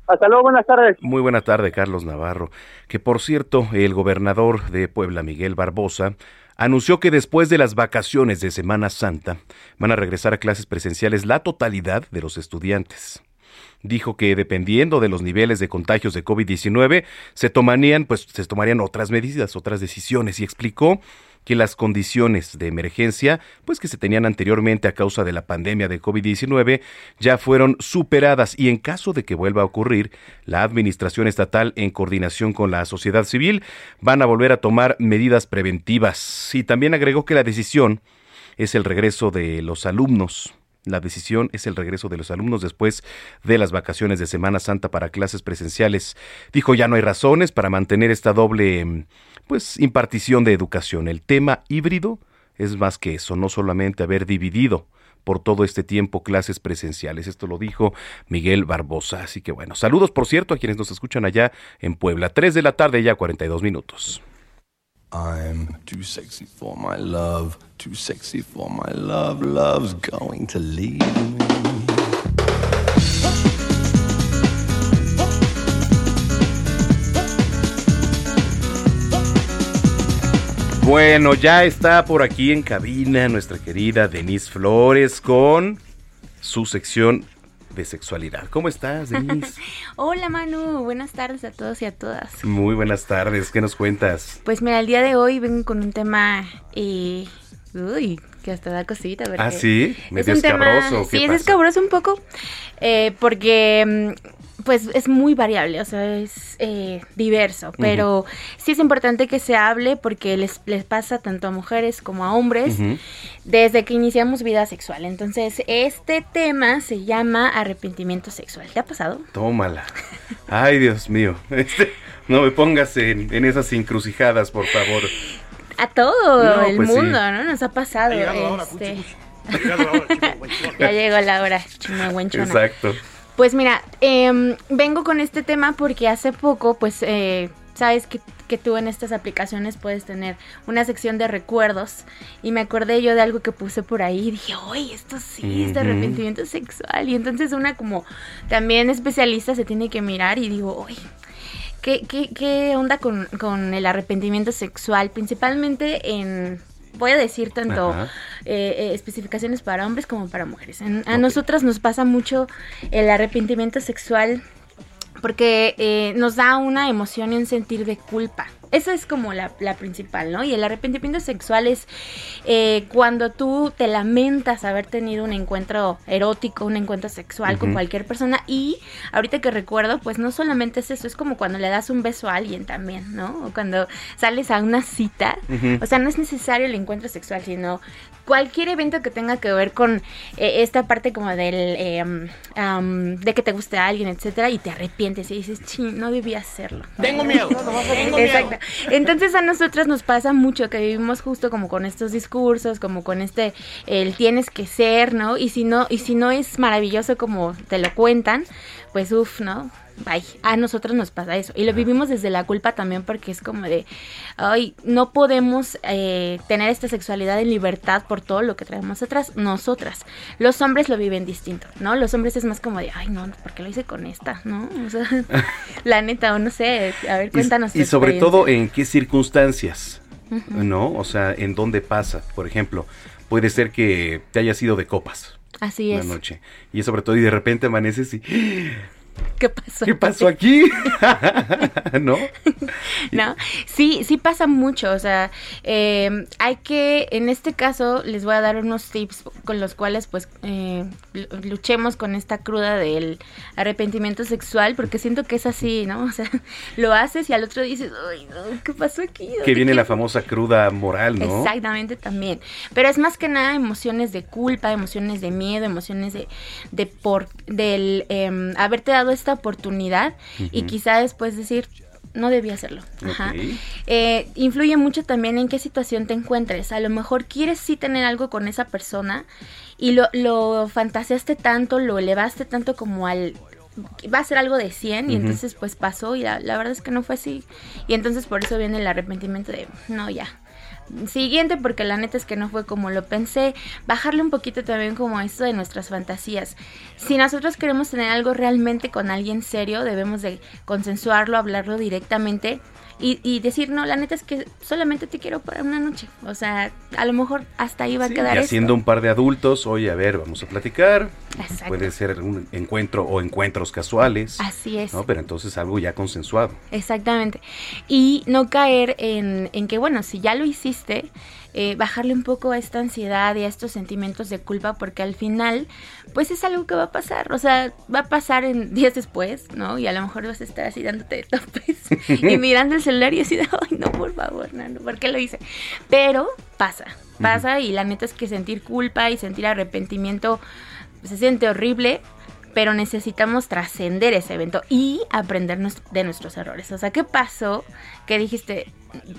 Hasta luego, buenas tardes. Muy buena tarde, Carlos Navarro. Que por cierto, el gobernador de Puebla, Miguel Barbosa, anunció que después de las vacaciones de Semana Santa van a regresar a clases presenciales la totalidad de los estudiantes. Dijo que dependiendo de los niveles de contagios de COVID-19 se tomarían otras medidas, otras decisiones, y explicó que las condiciones de emergencia, pues que se tenían anteriormente a causa de la pandemia de COVID-19, ya fueron superadas, y en caso de que vuelva a ocurrir, la administración estatal, en coordinación con la sociedad civil, van a volver a tomar medidas preventivas. Y también agregó que la decisión es el regreso de los alumnos. La decisión es el regreso de los alumnos después de las vacaciones de Semana Santa para clases presenciales. Dijo, ya no hay razones para mantener esta doble, pues, impartición de educación. El tema híbrido es más que eso, no solamente haber dividido por todo este tiempo clases presenciales. Esto lo dijo Miguel Barbosa. Así que bueno, saludos por cierto a quienes nos escuchan allá en Puebla. 3:42 ya 42 minutos. I'm too sexy for my love, too sexy for my love, love's going to leave me. Bueno, ya está por aquí en cabina nuestra querida Denise Flores con su sección de sexualidad. ¿Cómo estás, Denise? Hola, Manu. Buenas tardes a todos y a todas. Muy buenas tardes. ¿Qué nos cuentas? Pues mira, el día de hoy vengo con un tema que hasta da cosita, ¿verdad? Ah, sí, medio escabroso. Sí, es escabroso un poco, porque pues es muy variable, o sea, es diverso, pero sí es importante que se hable porque les pasa tanto a mujeres como a hombres desde que iniciamos vida sexual. Entonces, este tema se llama arrepentimiento sexual. ¿Te ha pasado? Tómala. Ay, Dios mío. No me pongas en esas encrucijadas, por favor. A todo el mundo, sí, ¿no? Nos ha pasado. Ha llegado ya llegó la hora, chimahuenchona. Exacto. Pues mira, vengo con este tema porque hace poco, pues, sabes que tú en estas aplicaciones puedes tener una sección de recuerdos, y me acordé yo de algo que puse por ahí y dije, oye, esto sí es de arrepentimiento sexual. Y entonces una como también especialista se tiene que mirar y digo, oye, ¿qué onda con el arrepentimiento sexual? Principalmente en... voy a decir tanto especificaciones para hombres como para mujeres. A nosotras nos pasa mucho el arrepentimiento sexual porque nos da una emoción y un sentir de culpa. Esa es como la principal, ¿no? Y el arrepentimiento sexual es cuando tú te lamentas haber tenido un encuentro erótico, un encuentro sexual con cualquier persona. Y ahorita que recuerdo, pues no solamente es eso, es como cuando le das un beso a alguien también, ¿no? O cuando sales a una cita. O sea, no es necesario el encuentro sexual, sino cualquier evento que tenga que ver con esta parte como del de que te guste a alguien, etcétera, y te arrepientes y dices, chin, no debía hacerlo. Tengo miedo. Exacto. Entonces a nosotras nos pasa mucho que vivimos justo como con estos discursos, como con este el tienes que ser, ¿no? Y si no es maravilloso como te lo cuentan, pues uff, ¿no? Bye. A nosotros nos pasa eso. Y lo vivimos desde la culpa también, porque es como de, ay, no podemos tener esta sexualidad en libertad por todo lo que traemos atrás nosotras. Los hombres lo viven distinto, ¿no? Los hombres es más como de, ay, no, ¿por qué lo hice con esta? ¿No? O sea, la neta, o no sé. A ver, cuéntanos. Y sobre todo, ¿en qué circunstancias? ¿No? O sea, ¿en dónde pasa? Por ejemplo, puede ser que te hayas ido de copas. Así es. Una noche. Y sobre todo, y de repente amaneces y... ¿Qué pasó? ¿Qué pasó aquí? ¿No? No, sí, sí pasa mucho, o sea, hay que, en este caso, les voy a dar unos tips con los cuales, pues, luchemos con esta cruda del arrepentimiento sexual, porque siento que es así, ¿no? O sea, lo haces y al otro dices, ay, no, ¿qué pasó aquí? Que viene la famosa cruda moral, ¿no? Exactamente, también, pero es más que nada emociones de culpa, emociones de miedo, emociones del haberte dado esta oportunidad y quizá después decir, no debía hacerlo. Ajá. Okay. Influye mucho también en qué situación te encuentres. A lo mejor quieres sí tener algo con esa persona y lo fantaseaste tanto, lo elevaste tanto como al... va a ser algo de 100 y entonces pues pasó y la verdad es que no fue así. Y entonces por eso viene el arrepentimiento de, no, ya. Siguiente, porque la neta es que no fue como lo pensé. Bajarle un poquito también como esto de nuestras fantasías. Si nosotros queremos tener algo realmente con alguien serio, debemos de consensuarlo, hablarlo directamente y decir, no, la neta es que solamente te quiero para una noche. O sea, a lo mejor hasta ahí va a quedar esto. Y haciendo un par de adultos, oye, a ver, vamos a platicar. Exacto. Puede ser un encuentro o encuentros casuales. Así es. ¿No? Pero entonces algo ya consensuado. Exactamente. Y no caer en que, bueno, si ya lo hiciste, bajarle un poco a esta ansiedad y a estos sentimientos de culpa, porque al final, pues es algo que va a pasar, o sea, va a pasar en días después, ¿no? Y a lo mejor vas a estar así dándote de topes y mirando el celular y así, ay, no, por favor, no, ¿por qué lo hice? Pero pasa y la neta es que sentir culpa y sentir arrepentimiento se siente horrible, pero necesitamos trascender ese evento y aprendernos de nuestros errores. O sea, ¿qué pasó? Que dijiste,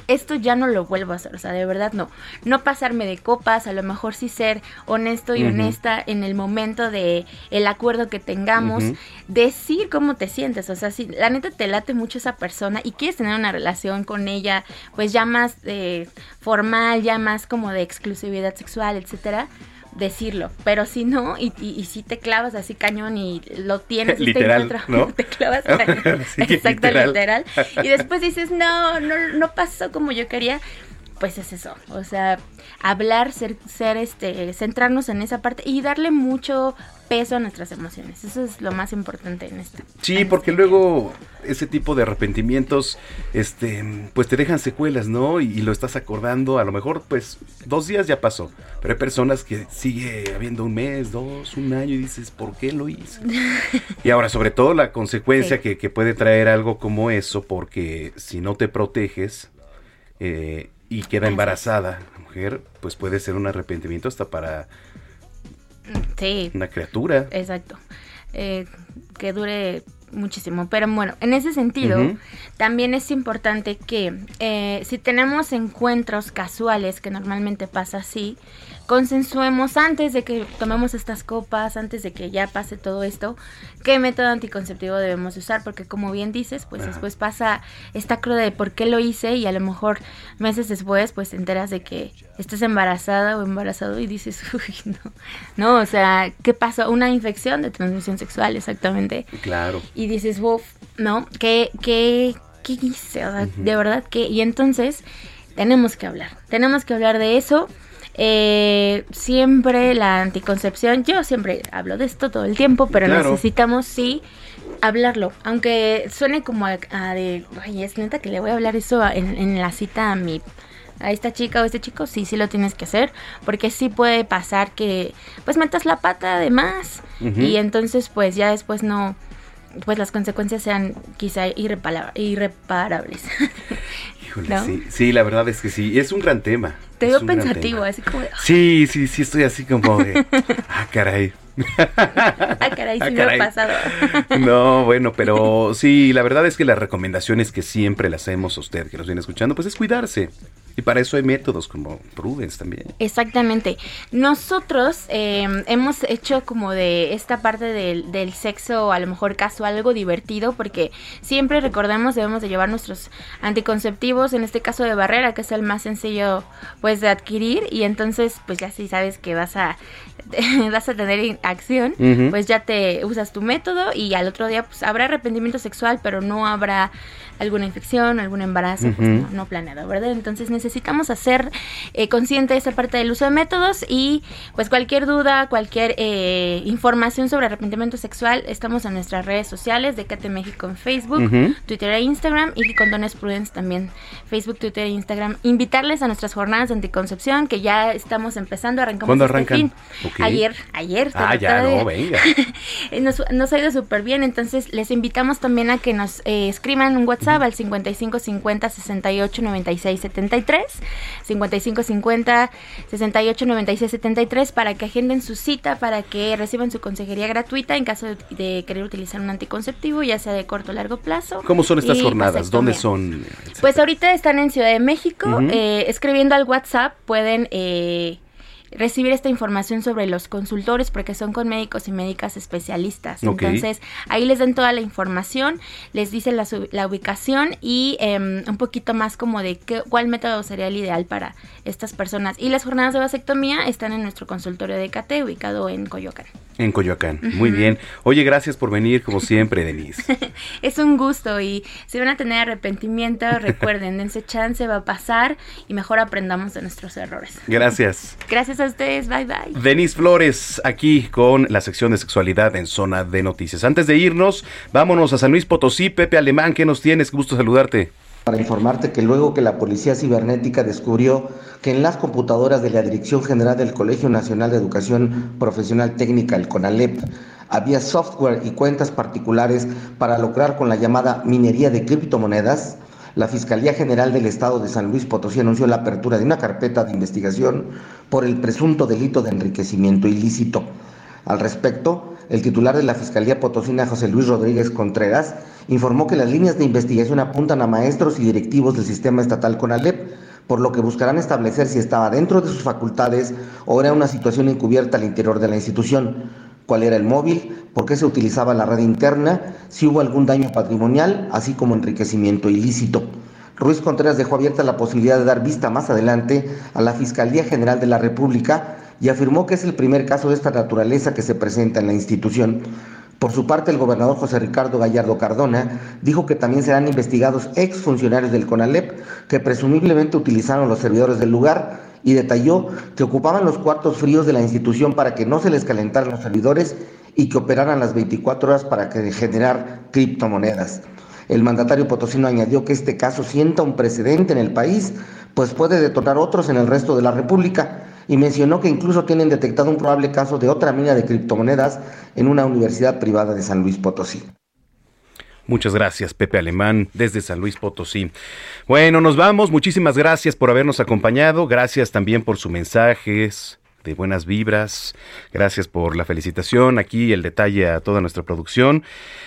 esto ya no lo vuelvo a hacer, o sea, de verdad no. No pasarme de copas, a lo mejor sí ser honesto y honesta en el momento de el acuerdo que tengamos, decir cómo te sientes, o sea, si la neta te late mucho esa persona y quieres tener una relación con ella, pues ya más formal, ya más como de exclusividad sexual, etcétera, decirlo, pero si no, y si te clavas así cañón y lo tienes, literal, y ¿no? Te clavas cañón, sí, exacto, literal, y después dices, no pasó como yo quería, pues es eso, o sea, hablar, ser centrarnos en esa parte y darle mucho peso a nuestras emociones, eso es lo más importante en esto. Sí, porque luego ese tipo de arrepentimientos, pues te dejan secuelas, ¿no? Y lo estás acordando, a lo mejor, pues, 2 días ya pasó, pero hay personas que sigue habiendo 1 mes, 2, 1 año y dices, ¿por qué lo hice? Y ahora, sobre todo, la consecuencia que puede traer algo como eso, porque si no te proteges, y queda embarazada la mujer, pues puede ser un arrepentimiento hasta para... Sí. Una criatura. Exacto. Que dure muchísimo. Pero bueno, en ese sentido, también es importante que si tenemos encuentros casuales, que normalmente pasa así, consensuemos antes de que tomemos estas copas, antes de que ya pase todo esto, qué método anticonceptivo debemos usar, porque como bien dices, pues después pasa esta cruda de por qué lo hice y a lo mejor meses después pues te enteras de que estás embarazada o embarazado y dices, uy, no, o sea, ¿qué pasó? Una infección de transmisión sexual, exactamente. Claro. Y dices, wow, no, ¿qué hice? O sea, de verdad, ¿qué? Y entonces tenemos que hablar de eso. Siempre la anticoncepción, yo siempre hablo de esto todo el tiempo, pero necesitamos sí hablarlo, aunque suene como a de, ay, es neta que le voy a hablar eso en la cita a esta chica o este chico, sí lo tienes que hacer, porque sí puede pasar que pues metas la pata de más, uh-huh, y entonces pues ya después no, pues las consecuencias sean quizá irreparables. Híjole, ¿no? Sí, la verdad es que sí, es un gran tema. Te veo pensativo, así como... Sí, estoy así como de... Ah, caray, me ha pasado. No, bueno, pero sí, la verdad es que las recomendaciones que siempre le hacemos a usted, que nos viene escuchando, pues es cuidarse. Y para eso hay métodos como Prudence también. Exactamente. Nosotros hemos hecho como de esta parte del sexo, a lo mejor caso algo divertido, porque siempre recordemos, debemos de llevar nuestros anticonceptivos, en este caso de barrera, que es el más sencillo pues de adquirir, y entonces pues ya si sabes que vas a tener acción, uh-huh, pues ya te usas tu método y al otro día pues habrá arrepentimiento sexual, pero no habrá alguna infección, algún embarazo, uh-huh, pues no planeado, ¿verdad? Entonces necesitamos hacer consciente esa parte del uso de métodos y pues cualquier duda, cualquier información sobre arrepentimiento sexual, estamos en nuestras redes sociales de Ecate México en Facebook, uh-huh, Twitter e Instagram, y Condones Prudence también, Facebook, Twitter e Instagram. Invitarles a nuestras jornadas de anticoncepción que ya estamos empezando, ¿cuándo arrancan? Okay. Ayer. Venga. nos ha ido súper bien, entonces les invitamos también a que nos escriban un WhatsApp al 5550-689673, 5550-689673, para que agenden su cita, para que reciban su consejería gratuita en caso de querer utilizar un anticonceptivo, ya sea de corto o largo plazo. ¿Cómo son estas jornadas? ¿Dónde son? Pues ahorita están en Ciudad de México, uh-huh, escribiendo al WhatsApp pueden... recibir esta información sobre los consultores, porque son con médicos y médicas especialistas. Okay. Entonces, ahí les dan toda la información, les dicen la ubicación y un poquito más como de cuál método sería el ideal para estas personas. Y las jornadas de vasectomía están en nuestro consultorio de Ecate, ubicado en Coyoacán. En Coyoacán, uh-huh, muy bien. Oye, gracias por venir, como siempre, Denise. Es un gusto, y si van a tener arrepentimiento, recuerden, dense chance, va a pasar, y mejor aprendamos de nuestros errores. Gracias. Gracias a ustedes, bye bye. Denise Flores, aquí con la sección de sexualidad en Zona de Noticias. Antes de irnos, vámonos a San Luis Potosí. Pepe Alemán, ¿qué nos tienes? Qué gusto saludarte. Para informarte que luego que la Policía Cibernética descubrió que en las computadoras de la Dirección General del Colegio Nacional de Educación Profesional Técnica, el CONALEP, había software y cuentas particulares para lucrar con la llamada minería de criptomonedas, la Fiscalía General del Estado de San Luis Potosí anunció la apertura de una carpeta de investigación por el presunto delito de enriquecimiento ilícito. Al respecto, el titular de la Fiscalía Potosina, José Luis Rodríguez Contreras, informó que las líneas de investigación apuntan a maestros y directivos del sistema estatal CONALEP, por lo que buscarán establecer si estaba dentro de sus facultades o era una situación encubierta al interior de la institución, cuál era el móvil, por qué se utilizaba la red interna, si hubo algún daño patrimonial, así como enriquecimiento ilícito. Ruiz Contreras dejó abierta la posibilidad de dar vista más adelante a la Fiscalía General de la República y afirmó que es el primer caso de esta naturaleza que se presenta en la institución. Por su parte, el gobernador José Ricardo Gallardo Cardona dijo que también serán investigados exfuncionarios del CONALEP que presumiblemente utilizaron los servidores del lugar, y detalló que ocupaban los cuartos fríos de la institución para que no se les calentaran los servidores y que operaran las 24 horas para generar criptomonedas. El mandatario potosino añadió que este caso sienta un precedente en el país, pues puede detonar otros en el resto de la República, y mencionó que incluso tienen detectado un probable caso de otra mina de criptomonedas en una universidad privada de San Luis Potosí. Muchas gracias, Pepe Alemán, desde San Luis Potosí. Bueno, nos vamos. Muchísimas gracias por habernos acompañado. Gracias también por sus mensajes de buenas vibras. Gracias por la felicitación. Aquí el detalle a toda nuestra producción.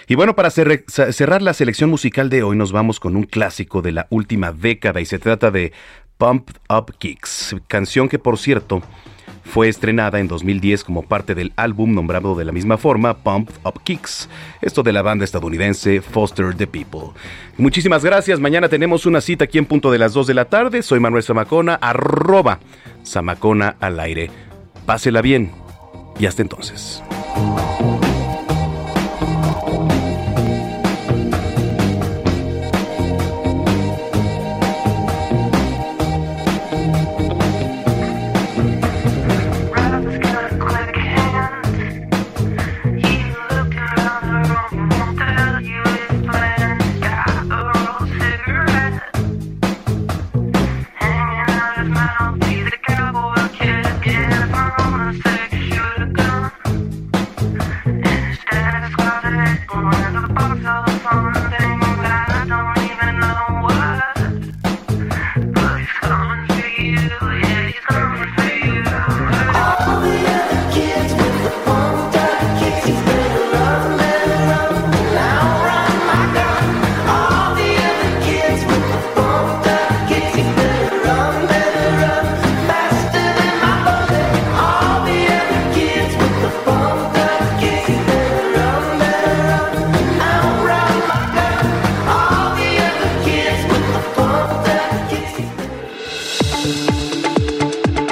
Y bueno, para cerrar la selección musical de hoy, nos vamos con un clásico de la última década, y se trata de Pumped Up Kicks, canción que, por cierto, fue estrenada en 2010 como parte del álbum nombrado de la misma forma, Pumped Up Kicks, esto de la banda estadounidense Foster the People. Muchísimas gracias, mañana tenemos una cita aquí en punto de las 2 de la tarde, soy Manuel Zamacona, @Zamacona al aire. Pásela bien y hasta entonces.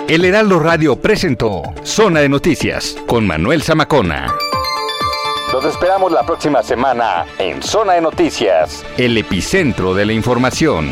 El Heraldo Radio presentó Zona de Noticias con Manuel Zamacona. Los esperamos la próxima semana en Zona de Noticias, el epicentro de la información.